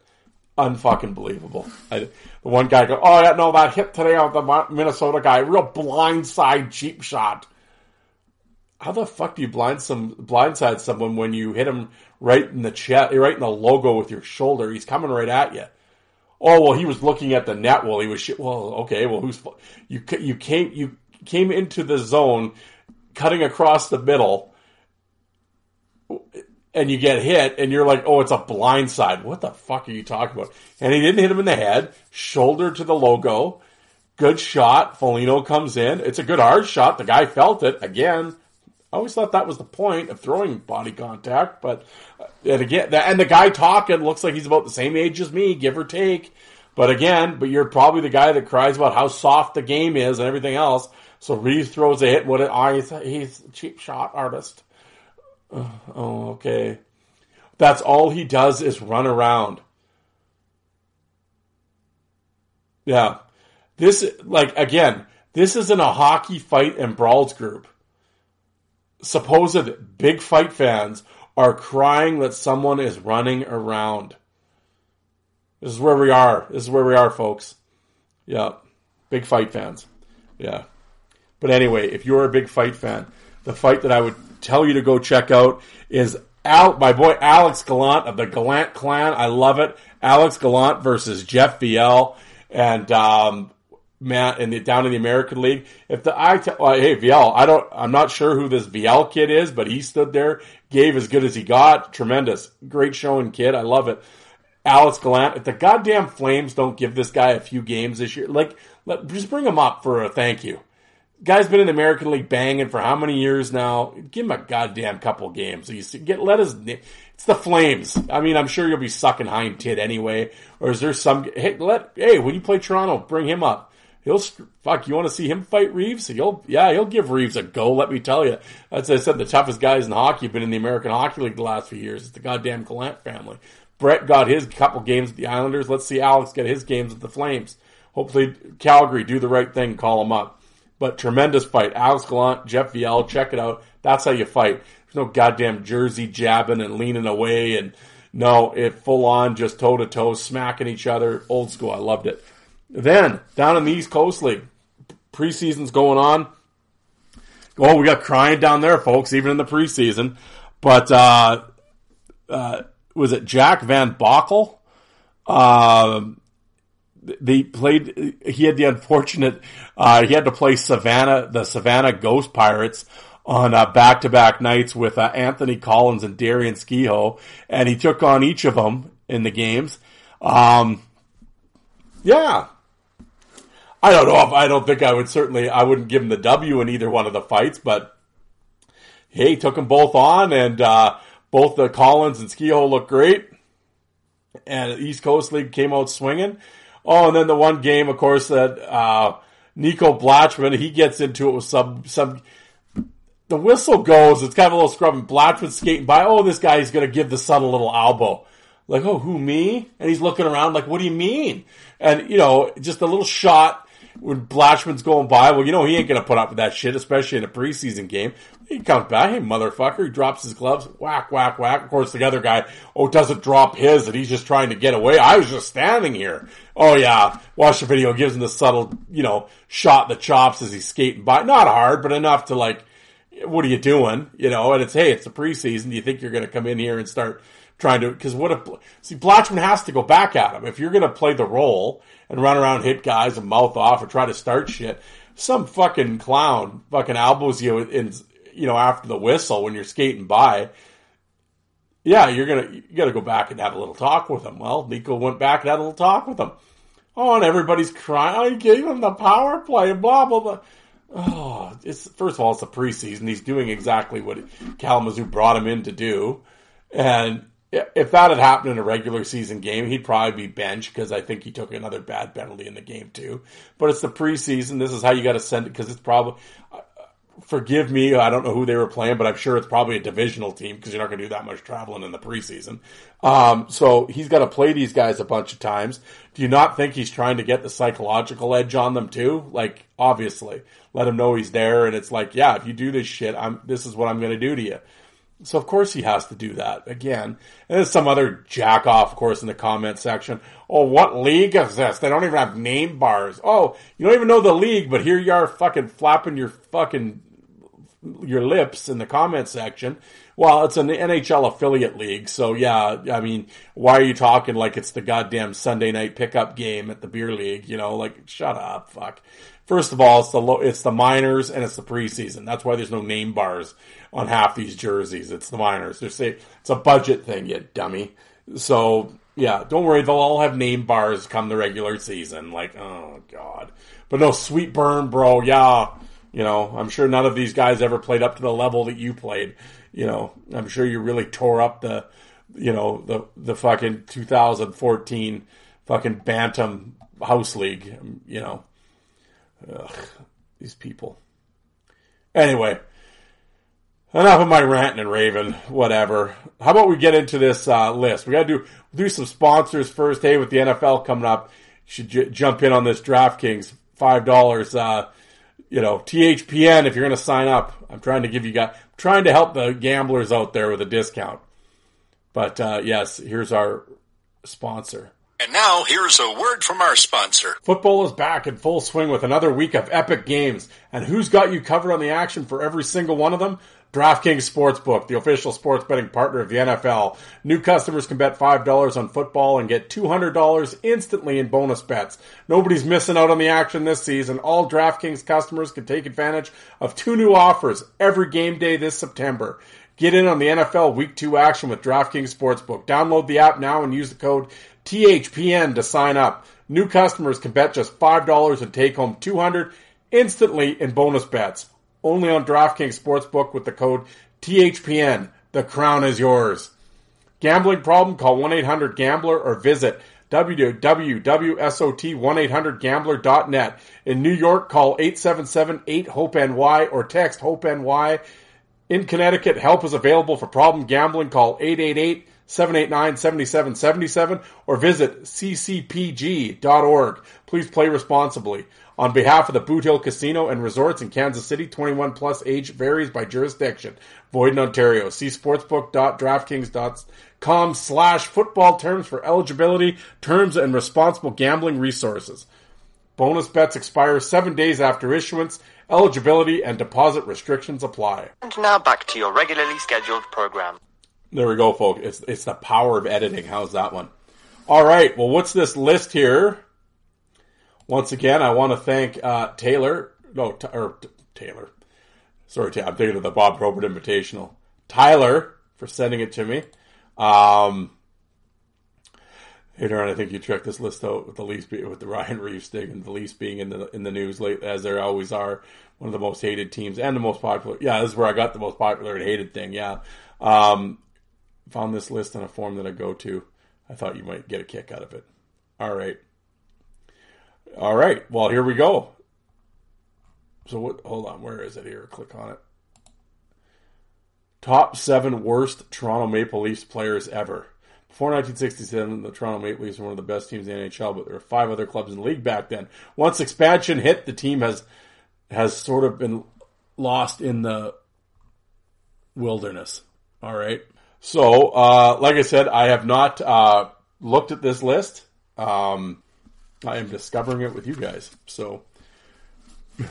Unfucking believable. The one guy goes, oh, yeah, no, that hit today on the Minnesota guy. Real blindside cheap shot. How the fuck do you blindside someone when you hit him right in the chest, right in the logo with your shoulder? He's coming right at you. Oh, well, he was looking at the net while he was shit. Well, okay, well, who's... You came into the zone, cutting across the middle, and you get hit, and you're like, oh, it's a blindside. What the fuck are you talking about? And he didn't hit him in the head. Shoulder to the logo. Good shot. Foligno comes in. It's a good hard shot. The guy felt it. Again, I always thought that was the point of throwing body contact. But, and again, and the guy talking looks like he's about the same age as me, give or take. But again, you're probably the guy that cries about how soft the game is and everything else. So Reeves throws a hit. He's a cheap shot artist. Oh, okay. That's all he does is run around. Yeah. This isn't a hockey fight and brawls group. Supposed big fight fans are crying that someone is running around. This is where we are. This is where we are, folks. Yeah. Big fight fans. Yeah. But anyway, if you're a big fight fan, the fight that I would tell you to go check out is my boy Alex Gallant of the Gallant Clan. I love it. Alex Gallant versus Jeff Viel. And down in the American League. Hey, Viel, I'm not sure who this Viel kid is, but he stood there, gave as good as he got. Tremendous. Great showing, kid. I love it. Alex Gallant. If the goddamn Flames don't give this guy a few games this year, just bring him up for a thank you. Guy's been in the American League banging for how many years now? Give him a goddamn couple games. It's the Flames. I mean, I'm sure you'll be sucking hind tit anyway. Or is there when you play Toronto, bring him up. You want to see him fight Reeves? He'll give Reeves a go, let me tell you. As I said, the toughest guys in hockey have been in the American Hockey League the last few years. It's the goddamn Gallant family. Brett got his couple games at the Islanders. Let's see Alex get his games at the Flames. Hopefully Calgary do the right thing, call him up. But tremendous fight. Alex Gallant, Jeff Viel, check it out. That's how you fight. There's no goddamn jersey jabbing and leaning away. And no, it full on, just toe-to-toe, smacking each other. Old school, I loved it. Then, down in the East Coast League, preseason's going on. Oh, we got crying down there, folks, even in the preseason. But was it Jack Van Bockle? He had to play the Savannah Ghost Pirates on back-to-back nights with Anthony Collins and Darian Skiho, and he took on each of them in the games. I don't know. I wouldn't give him the W in either one of the fights, but hey, took them both on, and both the Collins and Skiho looked great, and East Coast League came out swinging. Oh, and then the one game, of course, that Nico Blatchman, he gets into it with some. The whistle goes, it's kind of a little scrubbing. Blatchman's skating by. Oh, this guy's going to give the son a little elbow. Like, oh, who, me? And he's looking around like, what do you mean? And, just a little shot when Blatchman's going by. Well, he ain't going to put up with that shit, especially in a preseason game. He comes back, hey, motherfucker. He drops his gloves. Whack, whack, whack. Of course, the other guy, doesn't drop his, and he's just trying to get away. I was just standing here. Oh, yeah. Watch the video. Gives him the subtle, shot in the chops as he's skating by. Not hard, but enough to, what are you doing? And it's the preseason. Do you think you're going to come in here and start trying to, Blatchman has to go back at him. If you're going to play the role and run around, hit guys and mouth off or try to start shit, some fucking clown fucking elbows you in, after the whistle when you're skating by. Yeah, you got to go back and have a little talk with him. Well, Nico went back and had a little talk with him. Oh, and everybody's crying. I gave him the power play, blah, blah, blah. Oh, first of all, it's the preseason. He's doing exactly what Kalamazoo brought him in to do. And if that had happened in a regular season game, he'd probably be benched because I think he took another bad penalty in the game too. But it's the preseason. This is how you got to send it because it's probably... Forgive me, I don't know who they were playing, but I'm sure it's probably a divisional team because you're not going to do that much traveling in the preseason. So he's got to play these guys a bunch of times. Do you not think he's trying to get the psychological edge on them too? Obviously, let him know he's there. And it's if you do this shit, this is what I'm going to do to you. So of course he has to do that again. And there's some other jack off, of course, in the comment section. Oh, what league is this? They don't even have name bars. Oh, you don't even know the league, but here you are fucking flapping your fucking your lips in the comment section. Well, it's an NHL affiliate league. So yeah, I mean, why are you talking like it's the goddamn Sunday night pickup game at the beer league? Shut up, fuck. First of all, it's the minors and it's the preseason. That's why there's no name bars on half these jerseys. It's the minors. It's a budget thing, you dummy. So, yeah, don't worry. They'll all have name bars come the regular season. Oh, God. But no, sweet burn, bro. Yeah. I'm sure none of these guys ever played up to the level that you played. I'm sure you really tore up the fucking 2014 fucking Bantam House League, Ugh, these people. Anyway, enough of my ranting and raving, whatever. How about we get into this list? We got to do some sponsors first. Hey, with the NFL coming up, you should jump in on this DraftKings $5. THPN if you're going to sign up. I'm trying to give you guys, trying to help the gamblers out there with a discount. But yes, here's our sponsor. And now, here's a word from our sponsor. Football is back in full swing with another week of epic games. And who's got you covered on the action for every single one of them? DraftKings Sportsbook, the official sports betting partner of the NFL. New customers can bet $5 on football and get $200 instantly in bonus bets. Nobody's missing out on the action this season. All DraftKings customers can take advantage of two new offers every game day this September. Get in on the NFL Week 2 action with DraftKings Sportsbook. Download the app now and use the code THPN to sign up. New customers can bet just $5 and take home $200 instantly in bonus bets. Only on DraftKings Sportsbook with the code THPN. The crown is yours. Gambling problem? Call 1-800-GAMBLER or visit www.sot1800gambler.net. In New York, call 877-8-HOPE-NY or text HOPE-NY. In Connecticut, help is available for problem gambling. Call 888-789-7777 or visit ccpg.org. Please play responsibly. On behalf of the Boot Hill Casino and Resorts in Kansas City, 21 plus age varies by jurisdiction. Void in Ontario. See sportsbook.draftkings.com/football terms for eligibility, terms, and responsible gambling resources. Bonus bets expire 7 days after issuance. Eligibility and deposit restrictions apply. And now back to your regularly scheduled program. There we go, folks. It's the power of editing. How's that one? All right. Well, what's this list here? Once again, I want to thank Taylor. Sorry, I'm thinking of the Bob Probert Invitational. Tyler for sending it to me. Hey, Darren, I think you checked this list out with the Leafs, with the Ryan Reeves thing and the Leafs being in the news late, as they always are. One of the most hated teams and the most popular. Yeah, this is where I got the most popular and hated thing. Yeah. Found this list on a forum that I go to. I thought you might get a kick out of it. All right. Well, here we go. So what? Hold on. Where is it here? Click on it. Top 7 worst Toronto Maple Leafs players ever. Before 1967, the Toronto Maple Leafs were one of the best teams in the NHL, but there were 5 other clubs in the league back then. Once expansion hit, the team has sort of been lost in the wilderness. All right. So, like I said, I have not looked at this list. I am discovering it with you guys. So,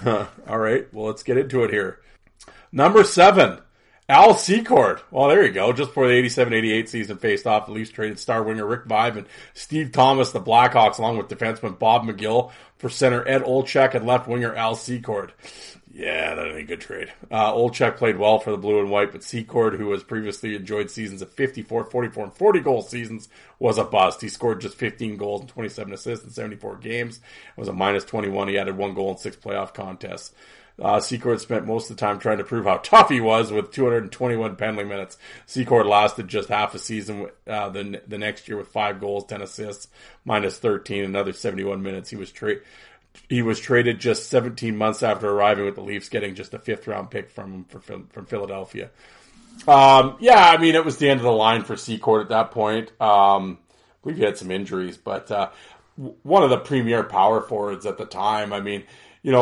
all right. Well, let's get into it here. Number 7. Al Secord. Well, there you go. Just before the 87-88 season faced off, the Leafs traded star winger Rick Vibe and Steve Thomas, the Blackhawks, along with defenseman Bob McGill for center Ed Olczyk and left winger Al Secord. Yeah, that ain't a good trade. Olczyk played well for the blue and white, but Secord, who has previously enjoyed seasons of 54, 44, and 40 goal seasons, was a bust. He scored just 15 goals and 27 assists in 74 games. It was a -21. He added 1 goal in 6 playoff contests. Secord spent most of the time trying to prove how tough he was with 221 penalty minutes. Secord lasted just half a season the next year with 5 goals, 10 assists, -13, another 71 minutes. He was traded just 17 months after arriving with the Leafs, getting just a 5th-round pick from Philadelphia. Yeah, I mean, it was the end of the line for Secord at that point. I believe he had some injuries, but one of the premier power forwards at the time, I mean... you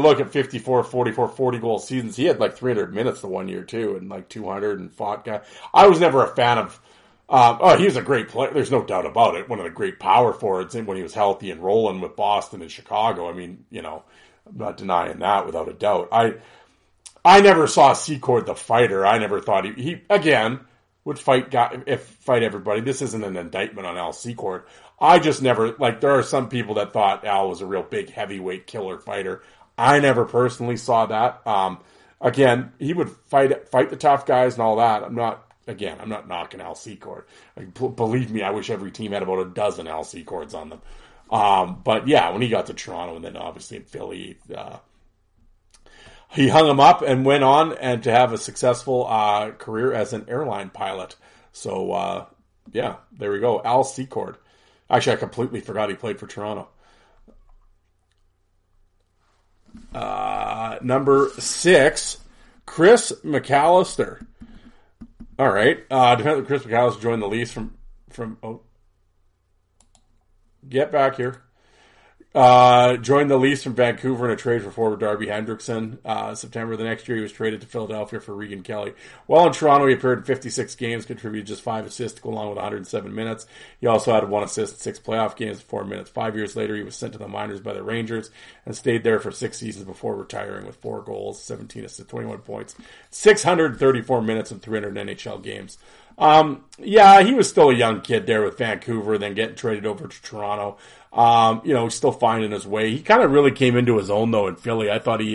look at 54, 44, 40 goal seasons. He had like 300 minutes the one year too, and like 200 and fought guy. I was never a fan of, he was a great player. There's no doubt about it. One of the great power forwards when he was healthy and rolling with Boston and Chicago. I mean, I'm not denying that without a doubt. I never saw Secord the fighter. I never thought he again, would fight everybody. This isn't an indictment on Al Secord. I just never, there are some people that thought Al was a real big heavyweight killer fighter. I never personally saw that. Again, he would fight the tough guys and all that. I'm not knocking Al Secord. Believe me, I wish every team had about a dozen Al Secords on them. But yeah, when he got to Toronto and then obviously in Philly, he hung him up and went on and to have a successful career as an airline pilot. So yeah, there we go. Al Secord. Actually, I completely forgot he played for Toronto. Number 6, Chris McAllister. All right. Chris McAllister joined the Leafs from... Get back here. Joined the Leafs from Vancouver in a trade for forward Darby Hendrickson. September of the next year, he was traded to Philadelphia for Regan Kelly. While in Toronto, he appeared in 56 games, contributed just 5 assists, along with 107 minutes. He also had 1 assist in 6 playoff games, 4 minutes. 5 years later, he was sent to the minors by the Rangers and stayed there for 6 seasons before retiring with 4 goals, 17 assists, 21 points, 634 minutes in 300 NHL games. Yeah, he was still a young kid there with Vancouver, then getting traded over to Toronto. You know, still finding his way. He kind of really came into his own though in Philly. I thought he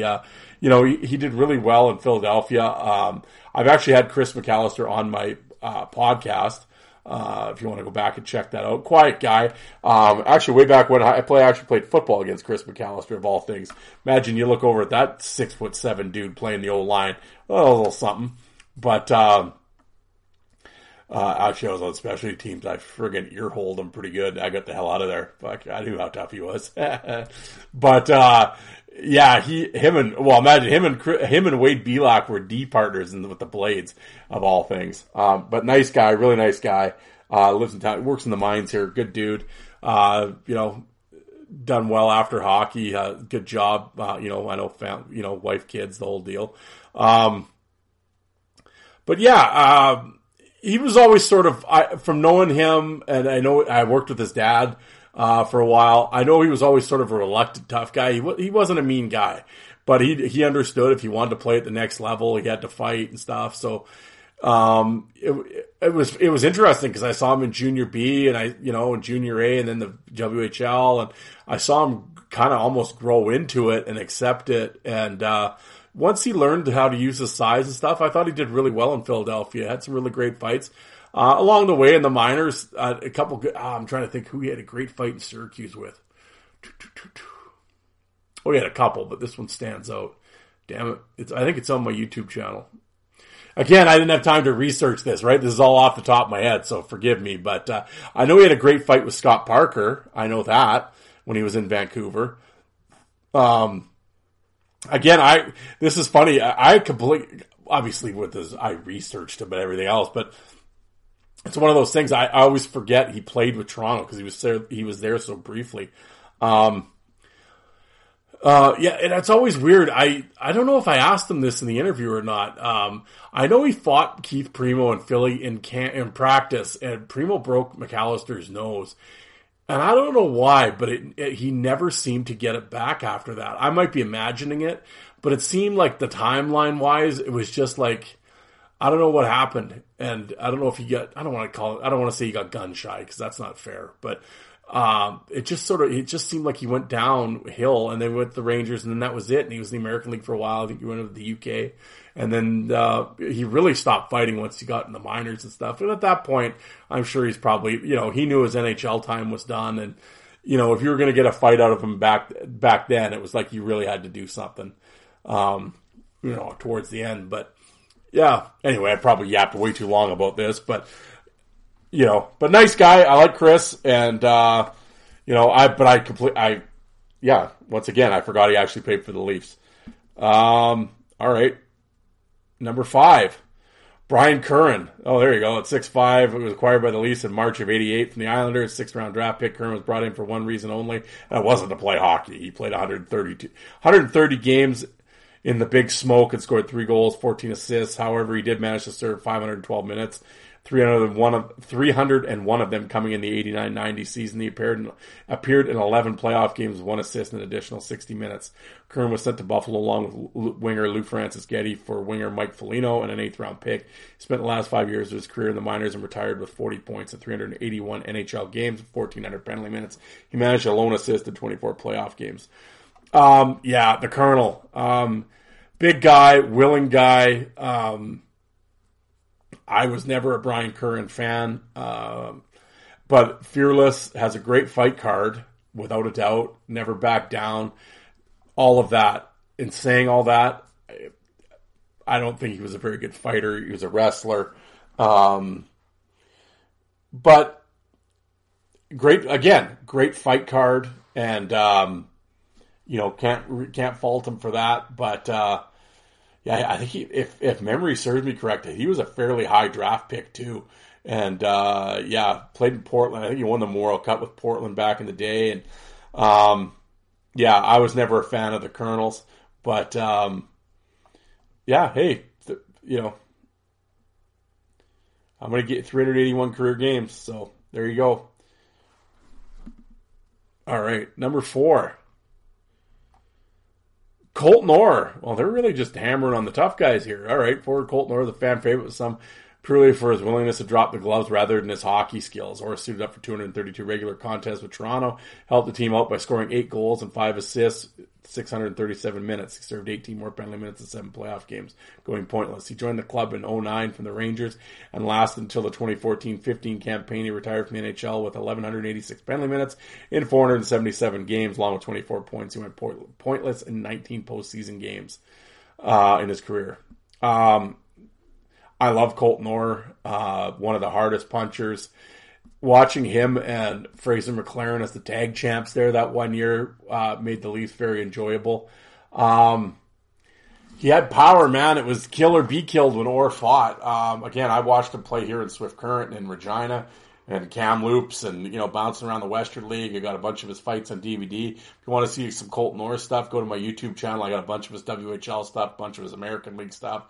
did really well in Philadelphia. I've actually had Chris McAllister on my, podcast. If you want to go back and check that out, quiet guy. Actually way back when I actually played football against Chris McAllister of all things. Imagine you look over at that 6'7" dude playing the old line. Oh, a little something, but, actually, I was on specialty teams. I friggin' earholed him pretty good. I got the hell out of there. Fuck, I knew how tough he was. But, yeah, imagine him and Wade Belak were D partners with the Blades, of all things. But nice guy, really nice guy. Lives in town, works in the mines here. Good dude. Done well after hockey. Good job. I know, family, wife, kids, the whole deal. But yeah, he was always sort of, from knowing him, and I know I worked with his dad for a while, I know he was always sort of a reluctant, tough guy. He wasn't a mean guy, but he understood if he wanted to play at the next level, he had to fight and stuff. So it was interesting because I saw him in Junior B and in Junior A and then the WHL, and I saw him kind of almost grow into it and accept it, and once he learned how to use his size and stuff, I thought he did really well in Philadelphia. Had some really great fights along the way in the minors. A couple good. I'm trying to think who he had a great fight in Syracuse with. Oh, he had a couple, but this one stands out. Damn it! I think it's on my YouTube channel. Again, I didn't have time to research this. Right, this is all off the top of my head, so forgive me. But I know he had a great fight with Scott Parker. I know that when he was in Vancouver. Again, this is funny. I completely, obviously with this, I researched him and everything else, but it's one of those things I always forget he played with Toronto because he was there so briefly. Yeah, and that's always weird. I don't know if I asked him this in the interview or not. I know he fought Keith Primo in Philly in practice, and Primo broke McAllister's nose. And I don't know why, but he never seemed to get it back after that. I might be imagining it, but it seemed like the timeline-wise, it was just like, I don't know what happened. And I don't know if he got, I don't want to say he got gun-shy, because that's not fair. But it just seemed like he went downhill, and then went to the Rangers, and then that was it. And he was in the American League for a while. I think he went to the UK. And then he really stopped fighting once he got in the minors and stuff. And at that point, I'm sure he's probably, he knew his NHL time was done. And, if you were going to get a fight out of him back then, it was like you really had to do something, towards the end. But, yeah, anyway, I probably yapped way too long about this. But, but nice guy. I like Chris. And, once again, I forgot he actually played for the Leafs. All right. Number 5, Brian Curran. Oh, there you go. At 6'5", it was acquired by the Leafs in March of '88 from the Islanders. 6th-round draft pick. Curran was brought in for one reason only. That wasn't to play hockey. He played 130 games in the Big Smoke and scored 3 goals, 14 assists. However, he did manage to serve 512 minutes. 301 of them coming in the 89-90 season. He appeared in 11 playoff games, 1 assist, and an additional 60 minutes. Curran was sent to Buffalo along with winger Lou Franceschetti for winger Mike Foligno and an 8th-round pick. He spent the last 5 years of his career in the minors and retired with 40 points in 381 NHL games, 1,400 penalty minutes. He managed a lone assist in 24 playoff games. Yeah, the Colonel. Big guy, willing guy. I was never a Brian Curran fan, but fearless, has a great fight card, without a doubt, never back down, all of that. In saying all that, I don't think he was a very good fighter. He was a wrestler. But great fight card, and, can't fault him for that, but, yeah, I think if memory serves me correct, he was a fairly high draft pick too. And, played in Portland. I think he won the Memorial Cup with Portland back in the day. And, yeah, I was never a fan of the Colonels, but yeah, hey, you know, I'm going to get 381 career games, so there you go. All right, number 4. Colt Knorr. Well, they're really just hammering on the tough guys here. All right, forward Colt Knorr, the fan favorite with some, purely for his willingness to drop the gloves rather than his hockey skills, or suited up for 232 regular contests with Toronto, helped the team out by scoring 8 goals and 5 assists, 637 minutes. He served 18 more penalty minutes in 7 playoff games, going pointless. He joined the club in 2009 from the Rangers and lasted until the 2014-15 campaign. He retired from the NHL with 1,186 penalty minutes in 477 games, along with 24 points. He went pointless in 19 postseason games in his career. I love Colt Knorr, one of the hardest punchers. Watching him and Fraser McLaren as the tag champs there that one year made the Leafs very enjoyable. He had power, man. It was kill or be killed when Orr fought. Again, I watched him play here in Swift Current and in Regina and Kamloops and, you know, bouncing around the Western League. I got a bunch of his fights on DVD. If you want to see some Colt Knorr stuff, go to my YouTube channel. I got a bunch of his WHL stuff, a bunch of his American League stuff.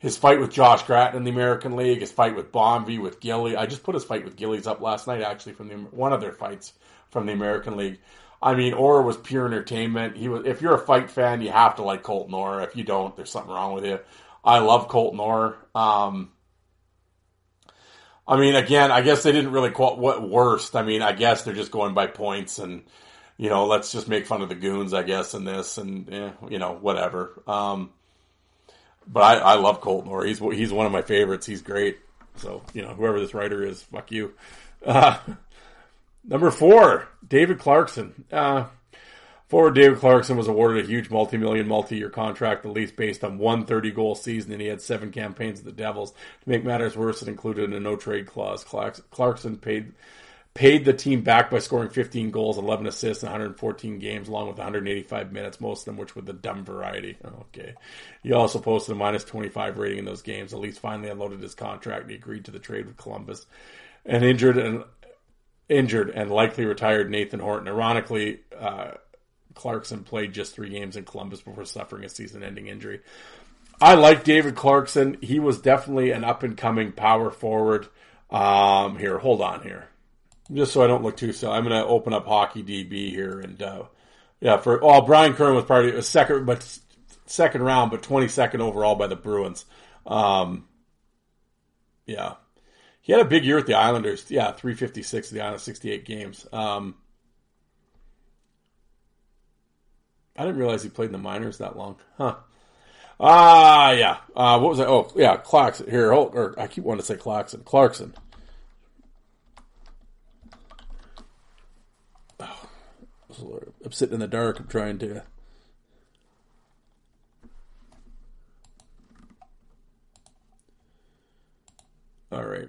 His fight with Josh Gratton in the American League, his fight with Bomby, with Gilly. I just put his fight with Gillies up last night, actually, from one of their fights from the American League. I mean, Orr was pure entertainment. He was. If you're a fight fan, you have to like Colt Knorr. If you don't, there's something wrong with you. I love Colt Knorr. I mean, again, I guess they didn't really call it what worst. I mean, I guess they're just going by points and, you know, let's just make fun of the goons, I guess, in this and, you know, whatever. But I love Colt Knorr. He's one of my favorites. He's great. So, you know, whoever this writer is, fuck you. Number 4, David Clarkson. Forward David Clarkson was awarded a huge multi-year contract, at least based on one 30-goal season, and he had 7 campaigns at the Devils. To make matters worse, it included a no-trade clause. Clarkson paid the team back by scoring 15 goals, 11 assists, and 114 games, along with 185 minutes, most of them which were the dumb variety. Okay. He also posted a -25 rating in those games. The Leafs finally unloaded his contract, and he agreed to the trade with Columbus. And injured and likely retired Nathan Horton. Ironically, Clarkson played just 3 games in Columbus before suffering a season-ending injury. I like David Clarkson. He was definitely an up-and-coming power forward. Here, hold on here. Just so I don't look too silly, I'm going to open up Hockey DB here, and Brian Kern was probably a second round, but 22nd overall by the Bruins. Yeah, he had a big year at the Islanders. Yeah, 356 of the Islanders, 68 games. I didn't realize he played in the minors that long, huh? Yeah. What was I? Oh, yeah, Clarkson here. I keep wanting to say Clarkson. I'm sitting in the dark. I'm trying to. All right.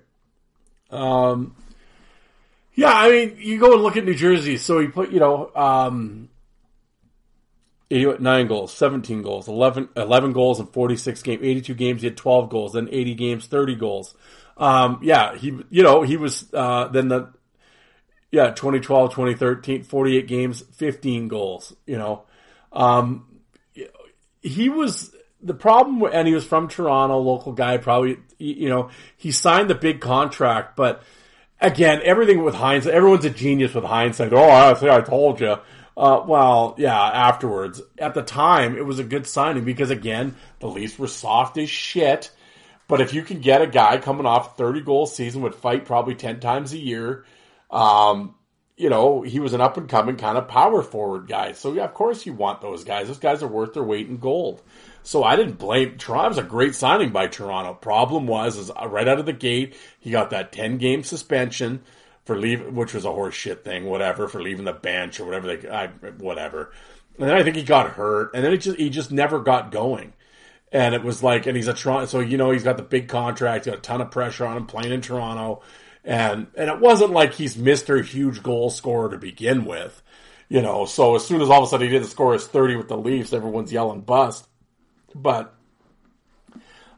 Yeah, I mean, you go and look at New Jersey. So he put, you know, he had 9 goals, 17 goals, 11 goals in 46 games, 82 games. He had 12 goals, then 80 games, 30 goals. Yeah, he was then the. Yeah, 2012, 2013, 48 games, 15 goals, you know. He was the problem, and he was from Toronto, local guy, probably, you know, he signed the big contract, but again, everything with hindsight, everyone's a genius with hindsight. Oh, I told you. Well, yeah, afterwards. At the time, it was a good signing because, again, the Leafs were soft as shit, but if you can get a guy coming off 30-goal season, would fight probably 10 times a year, you know, he was an up-and-coming kind of power forward guy. So, yeah, of course you want those guys. Those guys are worth their weight in gold. So I didn't blame Toronto. It was a great signing by Toronto. Problem was right out of the gate, he got that 10-game suspension for leaving, which was a horseshit thing, whatever, for leaving the bench or whatever. Whatever. And then I think he got hurt. And then he just never got going. And it was like, and he's a Toronto. So, you know, he's got the big contract. He's got a ton of pressure on him playing in Toronto. And it wasn't like he's Mr. Huge goal scorer to begin with, you know. So as soon as all of a sudden he didn't score his 30 with the Leafs, everyone's yelling bust. But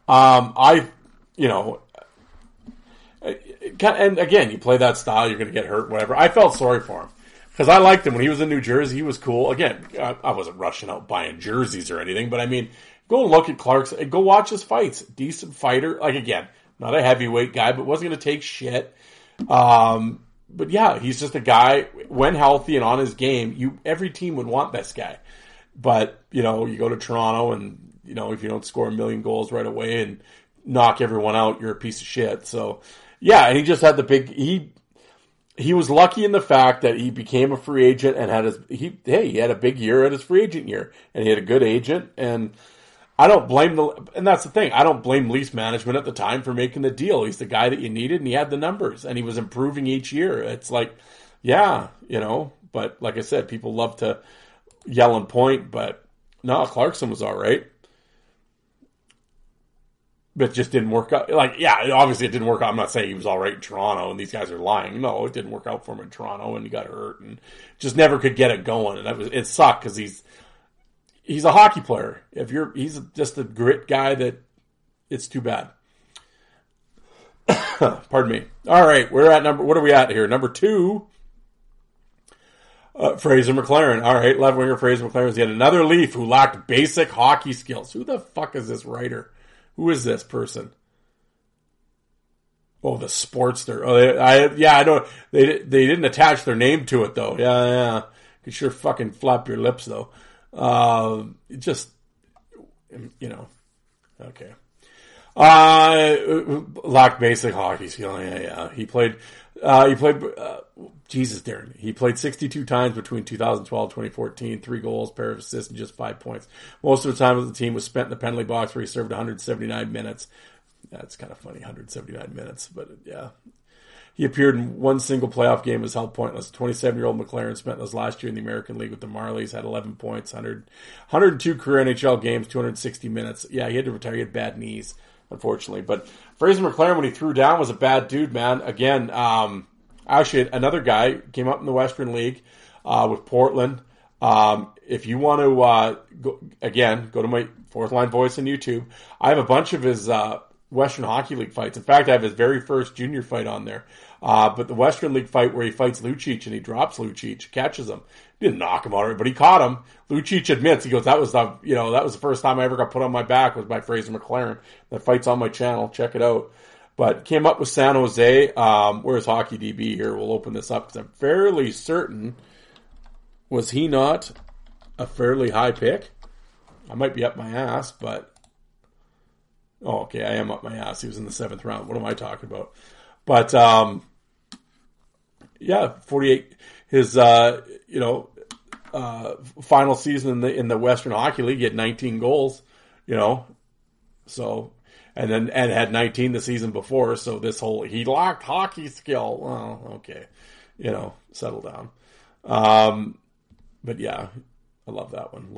and again, you play that style, you're going to get hurt, whatever. I felt sorry for him. Because I liked him when he was in New Jersey. He was cool. Again, I wasn't rushing out buying jerseys or anything, but I mean, go and look at Clark's and go watch his fights. Decent fighter. Like, again, not a heavyweight guy, but wasn't going to take shit. But yeah, he's just a guy, when healthy and on his game, every team would want this guy. But, you know, you go to Toronto and, you know, if you don't score 1,000,000 goals right away and knock everyone out, you're a piece of shit. So, yeah, and he just had the big, he was lucky in the fact that he became a free agent and had he had a big year at his free agent year, and he had a good agent, and I don't blame and that's the thing, I don't blame lease management at the time for making the deal. He's the guy that you needed, and he had the numbers, and he was improving each year. It's like, yeah, you know, but like I said, people love to yell and point, but no, Clarkson was all right. But it just didn't work out. Like, yeah, obviously it didn't work out. I'm not saying he was all right in Toronto and these guys are lying. No, it didn't work out for him in Toronto and he got hurt and just never could get it going. And it sucked because he's a hockey player. He's just a grit guy that it's too bad. Pardon me. All right, what are we at here? Number two, Fraser McLaren. All right, left winger Fraser McLaren is yet another Leaf who lacked basic hockey skills. Who the fuck is this writer? Who is this person? Oh, the Sportster. I know they didn't attach their name to it though. Yeah. Could sure fucking flap your lips though. It just, you know, okay. Lacked basic hockey skill. Yeah. He played 62 times between 2012 and 2014, 3 goals, pair of assists, and just 5 points. Most of the time the team was spent in the penalty box where he served 179 minutes. That's kind of funny, 179 minutes, but yeah. He appeared in one single playoff game and was held pointless. 27-year-old McLaren spent his last year in the American League with the Marlies, had 11 points, 102 career NHL games, 260 minutes. Yeah, he had to retire. He had bad knees, unfortunately. But Fraser McLaren, when he threw down, was a bad dude, man. Again, actually, another guy came up in the Western League with Portland. If you want to, go to my Fourth Line Voice on YouTube. I have a bunch of his Western Hockey League fights. In fact, I have his very first junior fight on there. But the Western League fight where he fights Lucic and he drops Lucic, catches him. Didn't knock him out, but he caught him. Lucic admits, he goes, that was the first time I ever got put on my back was by Fraser McLaren. That fight's on my channel. Check it out. But came up with San Jose. Where's Hockey DB here? We'll open this up because I'm fairly certain. Was he not a fairly high pick? I might be up my ass, but... Oh, okay, I am up my ass. He was in the 7th round. What am I talking about? But, yeah, 48... His, final season in the Western Hockey League, he had 19 goals, you know. So... And had 19 the season before, so this whole, he lacked hockey skill. Well, okay. You know, settle down. But yeah, I love that one.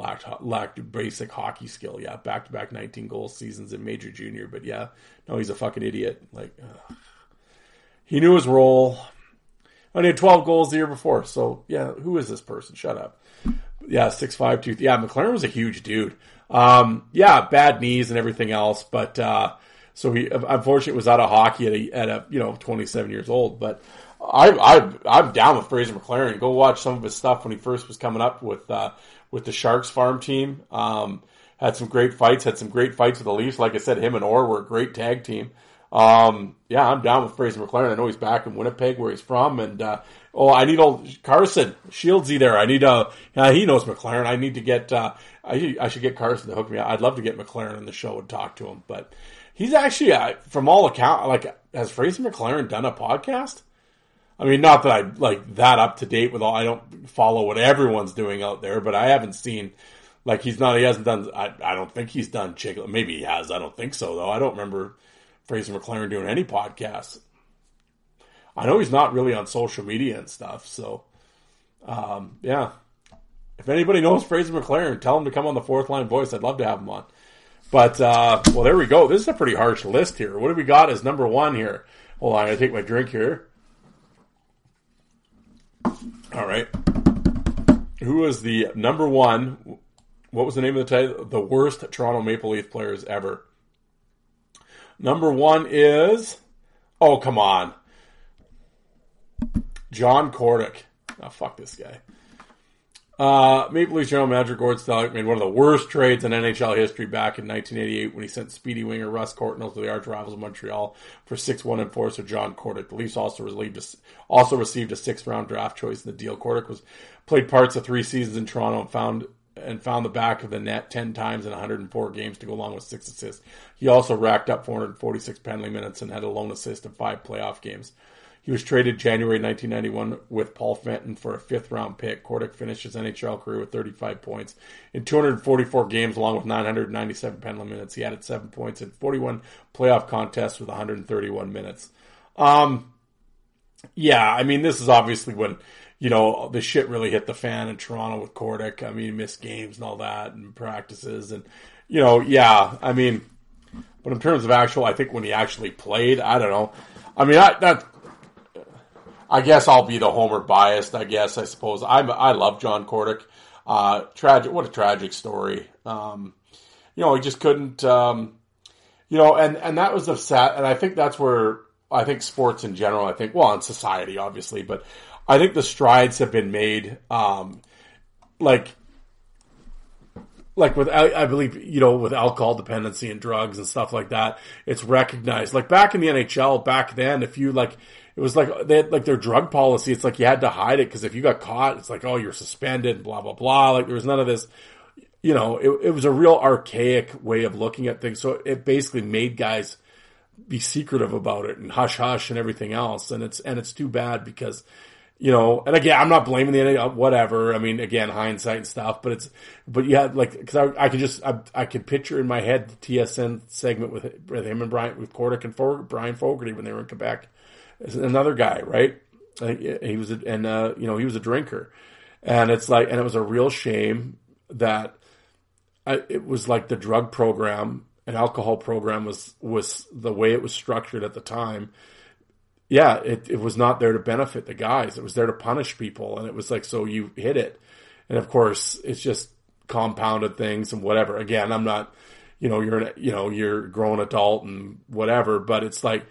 Lacked basic hockey skill. Yeah, back-to-back 19 goal seasons in Major Junior. But yeah, no, he's a fucking idiot. Like, he knew his role. He had 12 goals the year before. So yeah, who is this person? Shut up. Yeah, 6'5", 2. Yeah, McLaren was a huge dude. Bad knees and everything else, but so he unfortunately was out of hockey at 27 years old. But I'm down with Fraser McLaren. Go watch some of his stuff when he first was coming up with the Sharks farm team. Had some great fights. Had some great fights with the Leafs. Like I said, him and Orr were a great tag team. I'm down with Fraser McLaren. I know he's back in Winnipeg where he's from, and I need old Carson Shieldsy there. I need he knows McLaren. I need to get I should get Carson to hook me up. I'd love to get McLaren on the show and talk to him, but he's actually from all accounts, like, has Fraser McLaren done a podcast? I mean, not that I'm like that up to date with all. I don't follow what everyone's doing out there, but I haven't seen. Like, he hasn't done. I don't think he's done Chick. Maybe he has. I don't think so though. I don't remember Fraser McLaren doing any podcasts. I know he's not really on social media and stuff, so yeah. If anybody knows Fraser McLaren, tell him to come on the Fourth Line Voice. I'd love to have him on. But, there we go. This is a pretty harsh list here. What do we got as number one here? Hold on, I take my drink here. All right. Who was the number one? What was the name of the title? The worst Toronto Maple Leaf players ever. Number one is... Oh, come on. John Kordick. now fuck this guy. Maple Leafs general manager Gord Stellick made one of the worst trades in NHL history back in 1988 when he sent speedy winger Russ Courtnall to the arch rivals of Montreal for 6-1 enforcer John Kordick. The Leafs also received a sixth-round draft choice in the deal. Kordick played parts of 3 seasons in Toronto and found the back of the net 10 times in 104 games to go along with 6 assists. He also racked up 446 penalty minutes and had a lone assist in 5 playoff games. He was traded January 1991 with Paul Fenton for a 5th-round pick. Kordick finished his NHL career with 35 points in 244 games, along with 997 penalty minutes. He added 7 points in 41 playoff contests with 131 minutes. I mean, this is obviously when, you know, the shit really hit the fan in Toronto with Kordick. I mean, missed games and all that and practices. And, you know, yeah, I mean, but in terms of actual, I think when he actually played, I don't know. I mean, I guess I'll be the homer biased, I suppose. I love John Kordick. Tragic, what a tragic story. You know, he just couldn't, you know, and that was the sad, and I think that's where, I think sports in general, I think, well, in society, obviously, but I think the strides have been made, like with, I believe, you know, with alcohol dependency and drugs and stuff like that, it's recognized. Like back in the NHL, back then, if you like, it was like they had like their drug policy. It's like you had to hide it because if you got caught, it's like, oh, you're suspended, blah, blah, blah. Like there was none of this, you know, it was a real archaic way of looking at things. So it basically made guys be secretive about it and hush hush and everything else. And it's too bad because, you know, and again, I'm not blaming the NHL, whatever. I mean, again, hindsight and stuff, but you had like, cause I could picture in my head the TSN segment with him and Brian, with Kordick and Brian Fogarty when they were in Quebec. Another guy, right? He was, you know, he was a drinker, and it's like, and it was a real shame that it was like the drug program and alcohol program was the way it was structured at the time. Yeah, it was not there to benefit the guys; it was there to punish people, and it was like, so you hit it, and of course, it's just compounded things and whatever. Again, I'm not, you know, you're a grown adult and whatever, but it's like.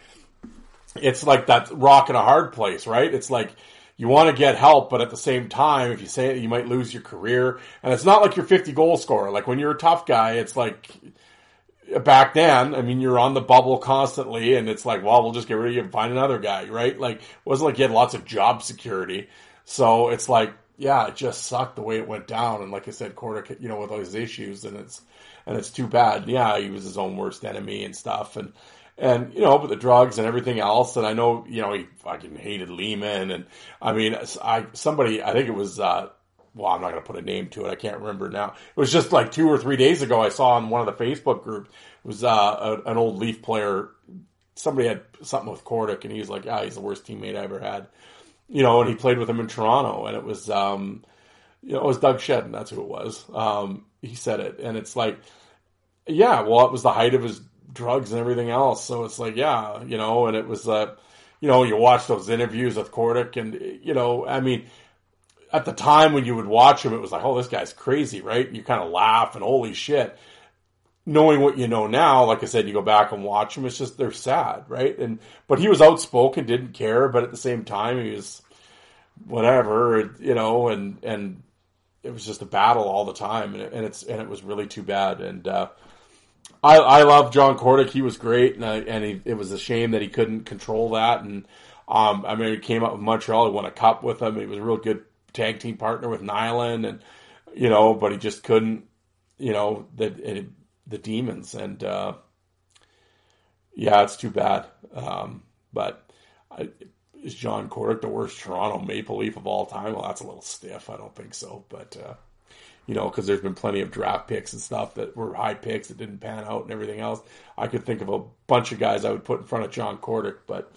It's like that rock in a hard place, right? It's like you want to get help, but at the same time, if you say it, you might lose your career. And it's not like you're 50 goal scorer. Like when you're a tough guy, it's like back then, I mean, you're on the bubble constantly and it's like, well, we'll just get rid of you and find another guy, right? Like it wasn't like you had lots of job security. So it's like, yeah, it just sucked the way it went down. And like I said, Kordick, you know, with all his issues and it's too bad. Yeah. He was his own worst enemy and stuff. And, you know, but the drugs and everything else. And I know, you know, he fucking hated Lehman. And I mean, I think it was, well, I'm not going to put a name to it. I can't remember now. It was just like 2 or 3 days ago. I saw in one of the Facebook groups, it was, an old Leaf player. Somebody had something with Kordick and he was like, ah, he's the worst teammate I ever had, you know, and he played with him in Toronto and it was, you know, it was Doug Shedden. That's who it was. He said it and it's like, yeah, well, it was the height of his drugs and everything else. So it's like, yeah, you know, and it was, you know, you watch those interviews with Kordick and, you know, I mean, at the time when you would watch him, it was like, oh, this guy's crazy, right? And you kind of laugh and holy shit. Knowing what you know now, like I said, you go back and watch him, it's just, they're sad, right? And, but he was outspoken, didn't care, but at the same time, he was whatever, you know, and it was just a battle all the time. And it was really too bad. And, I love John Kordick. He was great, it was a shame that he couldn't control that. And I mean, he came up with Montreal. He won a cup with him. He was a real good tag team partner with Nyland, and you know, but he just couldn't. You know, the demons, and yeah, it's too bad. But is John Kordick the worst Toronto Maple Leaf of all time? Well, that's a little stiff. I don't think so, but. You know, because there's been plenty of draft picks and stuff that were high picks that didn't pan out and everything else. I could think of a bunch of guys I would put in front of John Kordick, but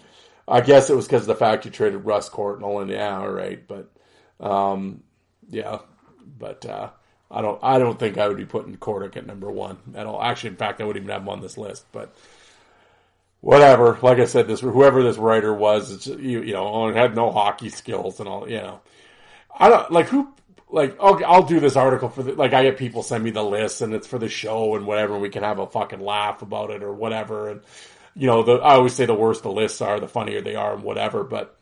I guess it was because of the fact you traded Russ Courtnall and yeah, all right, but yeah, but I don't think I would be putting Kordick at number 1 at all. Actually, in fact, I wouldn't even have him on this list, but whatever. Like I said, whoever this writer was, it's, you know, had no hockey skills and all. You know, I don't like who. Like, okay, I'll do this article for the, like, I get people send me the list and it's for the show and whatever. And we can have a fucking laugh about it or whatever. And, you know, I always say the worse the lists are, the funnier they are and whatever. But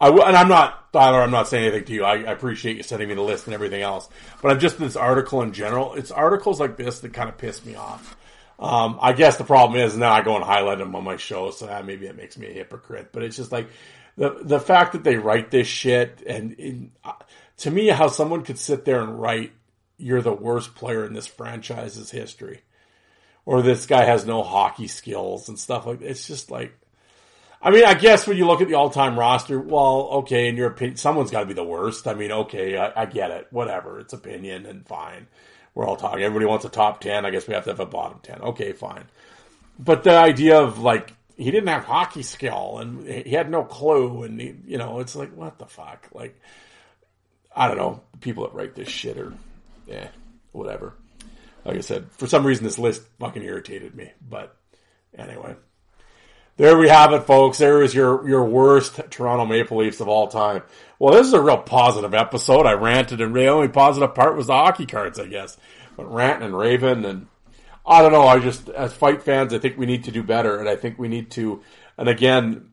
And I'm not, Tyler, I'm not saying anything to you. I appreciate you sending me the list and everything else. But I'm just, this article in general, it's articles like this that kind of piss me off. I guess the problem is now I go and highlight them on my show, so maybe that makes me a hypocrite. But it's just like the fact that they write this shit. And to me, how someone could sit there and write, you're the worst player in this franchise's history, or this guy has no hockey skills and stuff like that. It's just like, I mean, I guess when you look at the all-time roster, well, okay, in your opinion, someone's got to be the worst. I mean, okay, I get it. Whatever. It's opinion and fine. We're all talking. Everybody wants a top 10. I guess we have to have a bottom 10. Okay, fine. But the idea of, like, he didn't have hockey skill and he had no clue and, he, you know, it's like, what the fuck? Like, I don't know. The people that write this shit are, yeah, whatever. Like I said, for some reason, this list fucking irritated me. But anyway, there we have it, folks. There is your worst Toronto Maple Leafs of all time. Well, this is a real positive episode. I ranted and the only positive part was the hockey cards, I guess. But ranting and raving and I don't know. I just, as fight fans, I think we need to do better. And I think we need to, and again,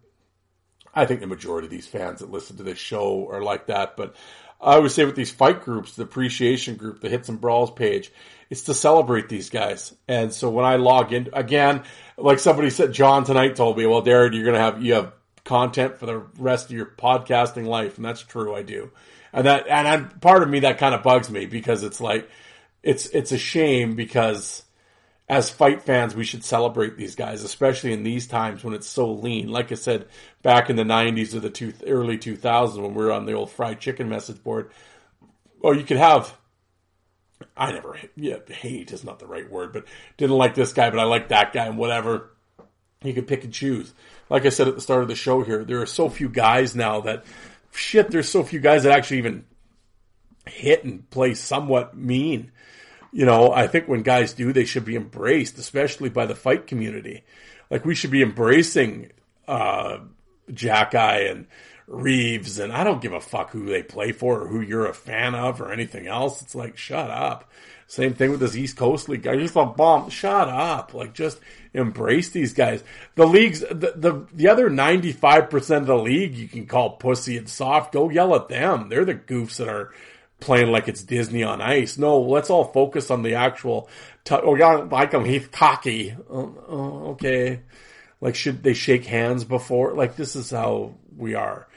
I think the majority of these fans that listen to this show are like that. But I always say with these fight groups, the appreciation group, the Hits and Brawls page, it's to celebrate these guys. And so when I log in, again, like somebody said, John tonight told me, well, Darren, you're going to have, you have content for the rest of your podcasting life. And that's true. I do. And that, and I'm, part of me, that kind of bugs me because it's like, it's a shame because as fight fans, we should celebrate these guys, especially in these times when it's so lean. Like I said, back in the 90s or the early 2000s when we were on the old fried chicken message board, or you could have, I never, yeah, hate is not the right word, but didn't like this guy, but I like that guy and whatever. You can pick and choose. Like I said at the start of the show here, there are so few guys now that, shit, there's so few guys that actually even hit and play somewhat mean. You know, I think when guys do, they should be embraced, especially by the fight community. Like, we should be embracing Xhekaj and Reeves, and I don't give a fuck who they play for or who you're a fan of or anything else. It's like, shut up. Same thing with this East Coast League guy. Just a bump. Shut up. Like, just embrace these guys. The leagues, the other 95% of the league you can call pussy and soft. Go yell at them. They're the goofs that are playing like it's Disney on Ice. No, let's all focus on the actual, oh, yeah, like him, he's cocky. Oh, okay. Like, should they shake hands before? Like, this is how we are.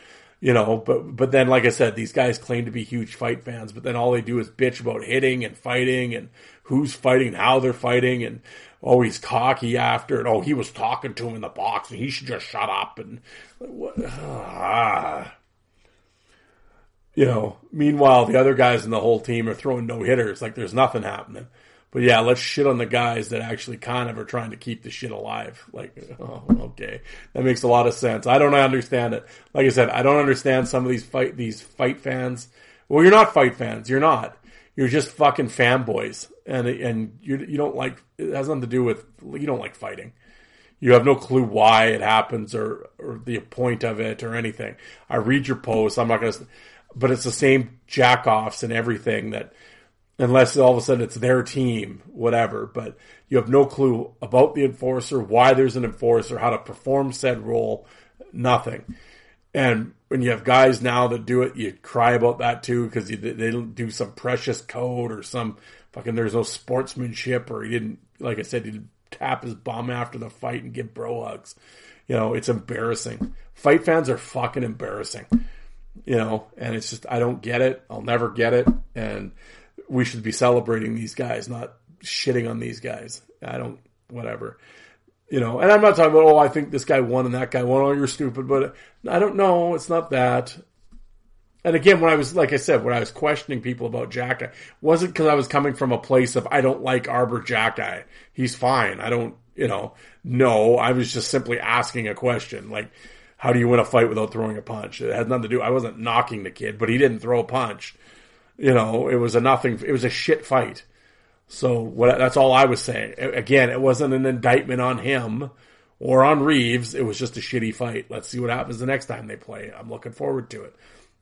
You know, but then, like I said, these guys claim to be huge fight fans, but then all they do is bitch about hitting and fighting and who's fighting and how they're fighting and, oh, he's cocky after and, oh, he was talking to him in the box and he should just shut up and, what? You know, meanwhile, the other guys in the whole team are throwing no-hitters like there's nothing happening. But yeah, let's shit on the guys that actually kind of are trying to keep the shit alive. Like, oh, okay. That makes a lot of sense. I don't understand it. Like I said, I don't understand some of these fight fans. Well, you're not fight fans. You're not. You're just fucking fanboys. And you don't like, it has nothing to do with, you don't like fighting. You have no clue why it happens or the point of it or anything. I read your posts. I'm not going to, but it's the same jack-offs and everything that, unless all of a sudden it's their team, whatever. But you have no clue about the enforcer, why there's an enforcer, how to perform said role, nothing. And when you have guys now that do it, you cry about that too because they do some precious code or some fucking, there's no sportsmanship or he didn't, like I said, he didn't tap his bum after the fight and give bro hugs. You know, it's embarrassing. Fight fans are fucking embarrassing. You know, and it's just, I don't get it. I'll never get it. And we should be celebrating these guys, not shitting on these guys. I don't, whatever. You know, and I'm not talking about, oh, I think this guy won and that guy won. Oh, you're stupid. But I don't know. It's not that. And again, when I was, like I said, when I was questioning people about Jack, it wasn't because I was coming from a place of, I don't like Arber Xhekaj. He's fine. I don't, you know, no. I was just simply asking a question. Like, how do you win a fight without throwing a punch? It had nothing to do. I wasn't knocking the kid, but he didn't throw a punch. You know, it was a nothing. It was a shit fight. So that's all I was saying. Again, it wasn't an indictment on him or on Reeves. It was just a shitty fight. Let's see what happens the next time they play. I'm looking forward to it.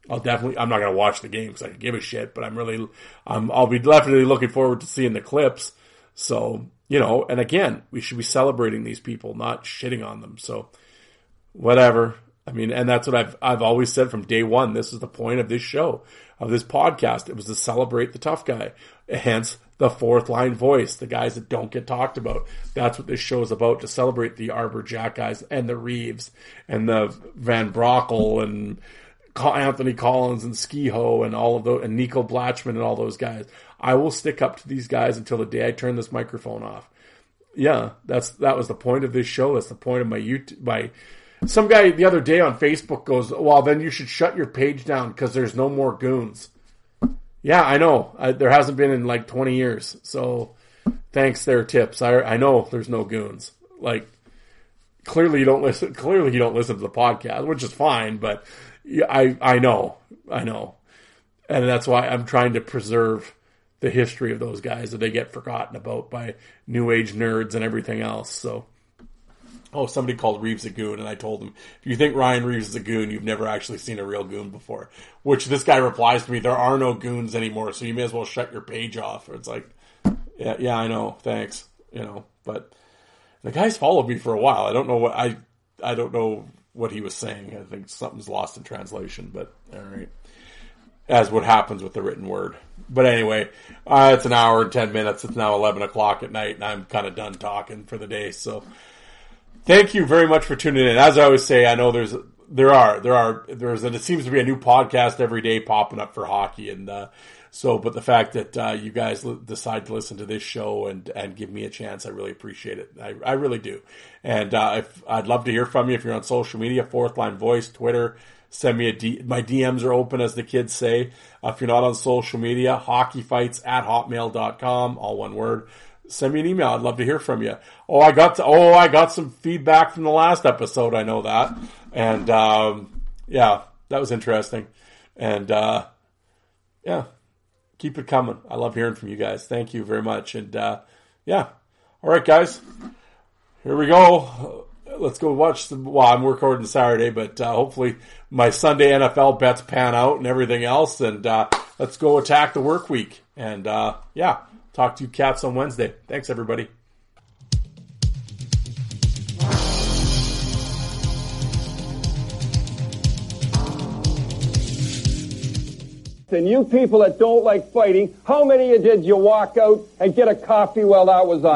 I'm not going to watch the game because I could give a shit, but I'll be definitely looking forward to seeing the clips. So, you know, and again, we should be celebrating these people, not shitting on them. So, whatever. I mean, and that's what I've always said from day one. This is the point of this show, of this podcast. It was to celebrate the tough guy, hence the fourth line voice, the guys that don't get talked about. That's what this show is about, to celebrate the Arber Xhekaj and the Reeves and the Van Brockle and Anthony Collins and Skiho and all of those, and Nico Blatchman and all those guys. I will stick up to these guys until the day I turn this microphone off. Yeah, that was the point of this show. That's the point of my YouTube. Some guy the other day on Facebook goes, well, then you should shut your page down because there's no more goons. Yeah, I know. There hasn't been in like 20 years. So thanks, their tips. I know there's no goons. Like, clearly you don't listen to the podcast, which is fine, but I know. And that's why I'm trying to preserve the history of those guys that they get forgotten about by new age nerds and everything else. So, oh, somebody called Reeves a goon, and I told him, if you think Ryan Reeves is a goon, you've never actually seen a real goon before. Which this guy replies to me, there are no goons anymore, so you may as well shut your page off. It's like, yeah, I know, thanks. You know, but the guy's followed me for a while. I don't know what I don't know what he was saying. I think something's lost in translation, but all right. As what happens with the written word. But anyway, it's an hour and 10 minutes. It's now 11 o'clock at night, and I'm kind of done talking for the day, so... Thank you very much for tuning in. As I always say, I know there seems to be a new podcast every day popping up for hockey. And, but the fact that, you guys decide to listen to this show and give me a chance, I really appreciate it. I really do. And, I'd love to hear from you. If you're on social media, Fourth Line Voice, Twitter, send me my DMs are open, as the kids say. If you're not on social media, hockeyfights@hotmail.com, all one word. Send me an email. I'd love to hear from you. I got some feedback from the last episode. I know that. And, yeah, that was interesting. And, yeah, keep it coming. I love hearing from you guys. Thank you very much. And, yeah. All right, guys, here we go. Let's go watch I'm recording Saturday, but, hopefully my Sunday NFL bets pan out and everything else. And, let's go attack the work week. And, yeah. Talk to you cats on Wednesday. Thanks, everybody. And you people that don't like fighting, how many of you did you walk out and get a coffee while that was on?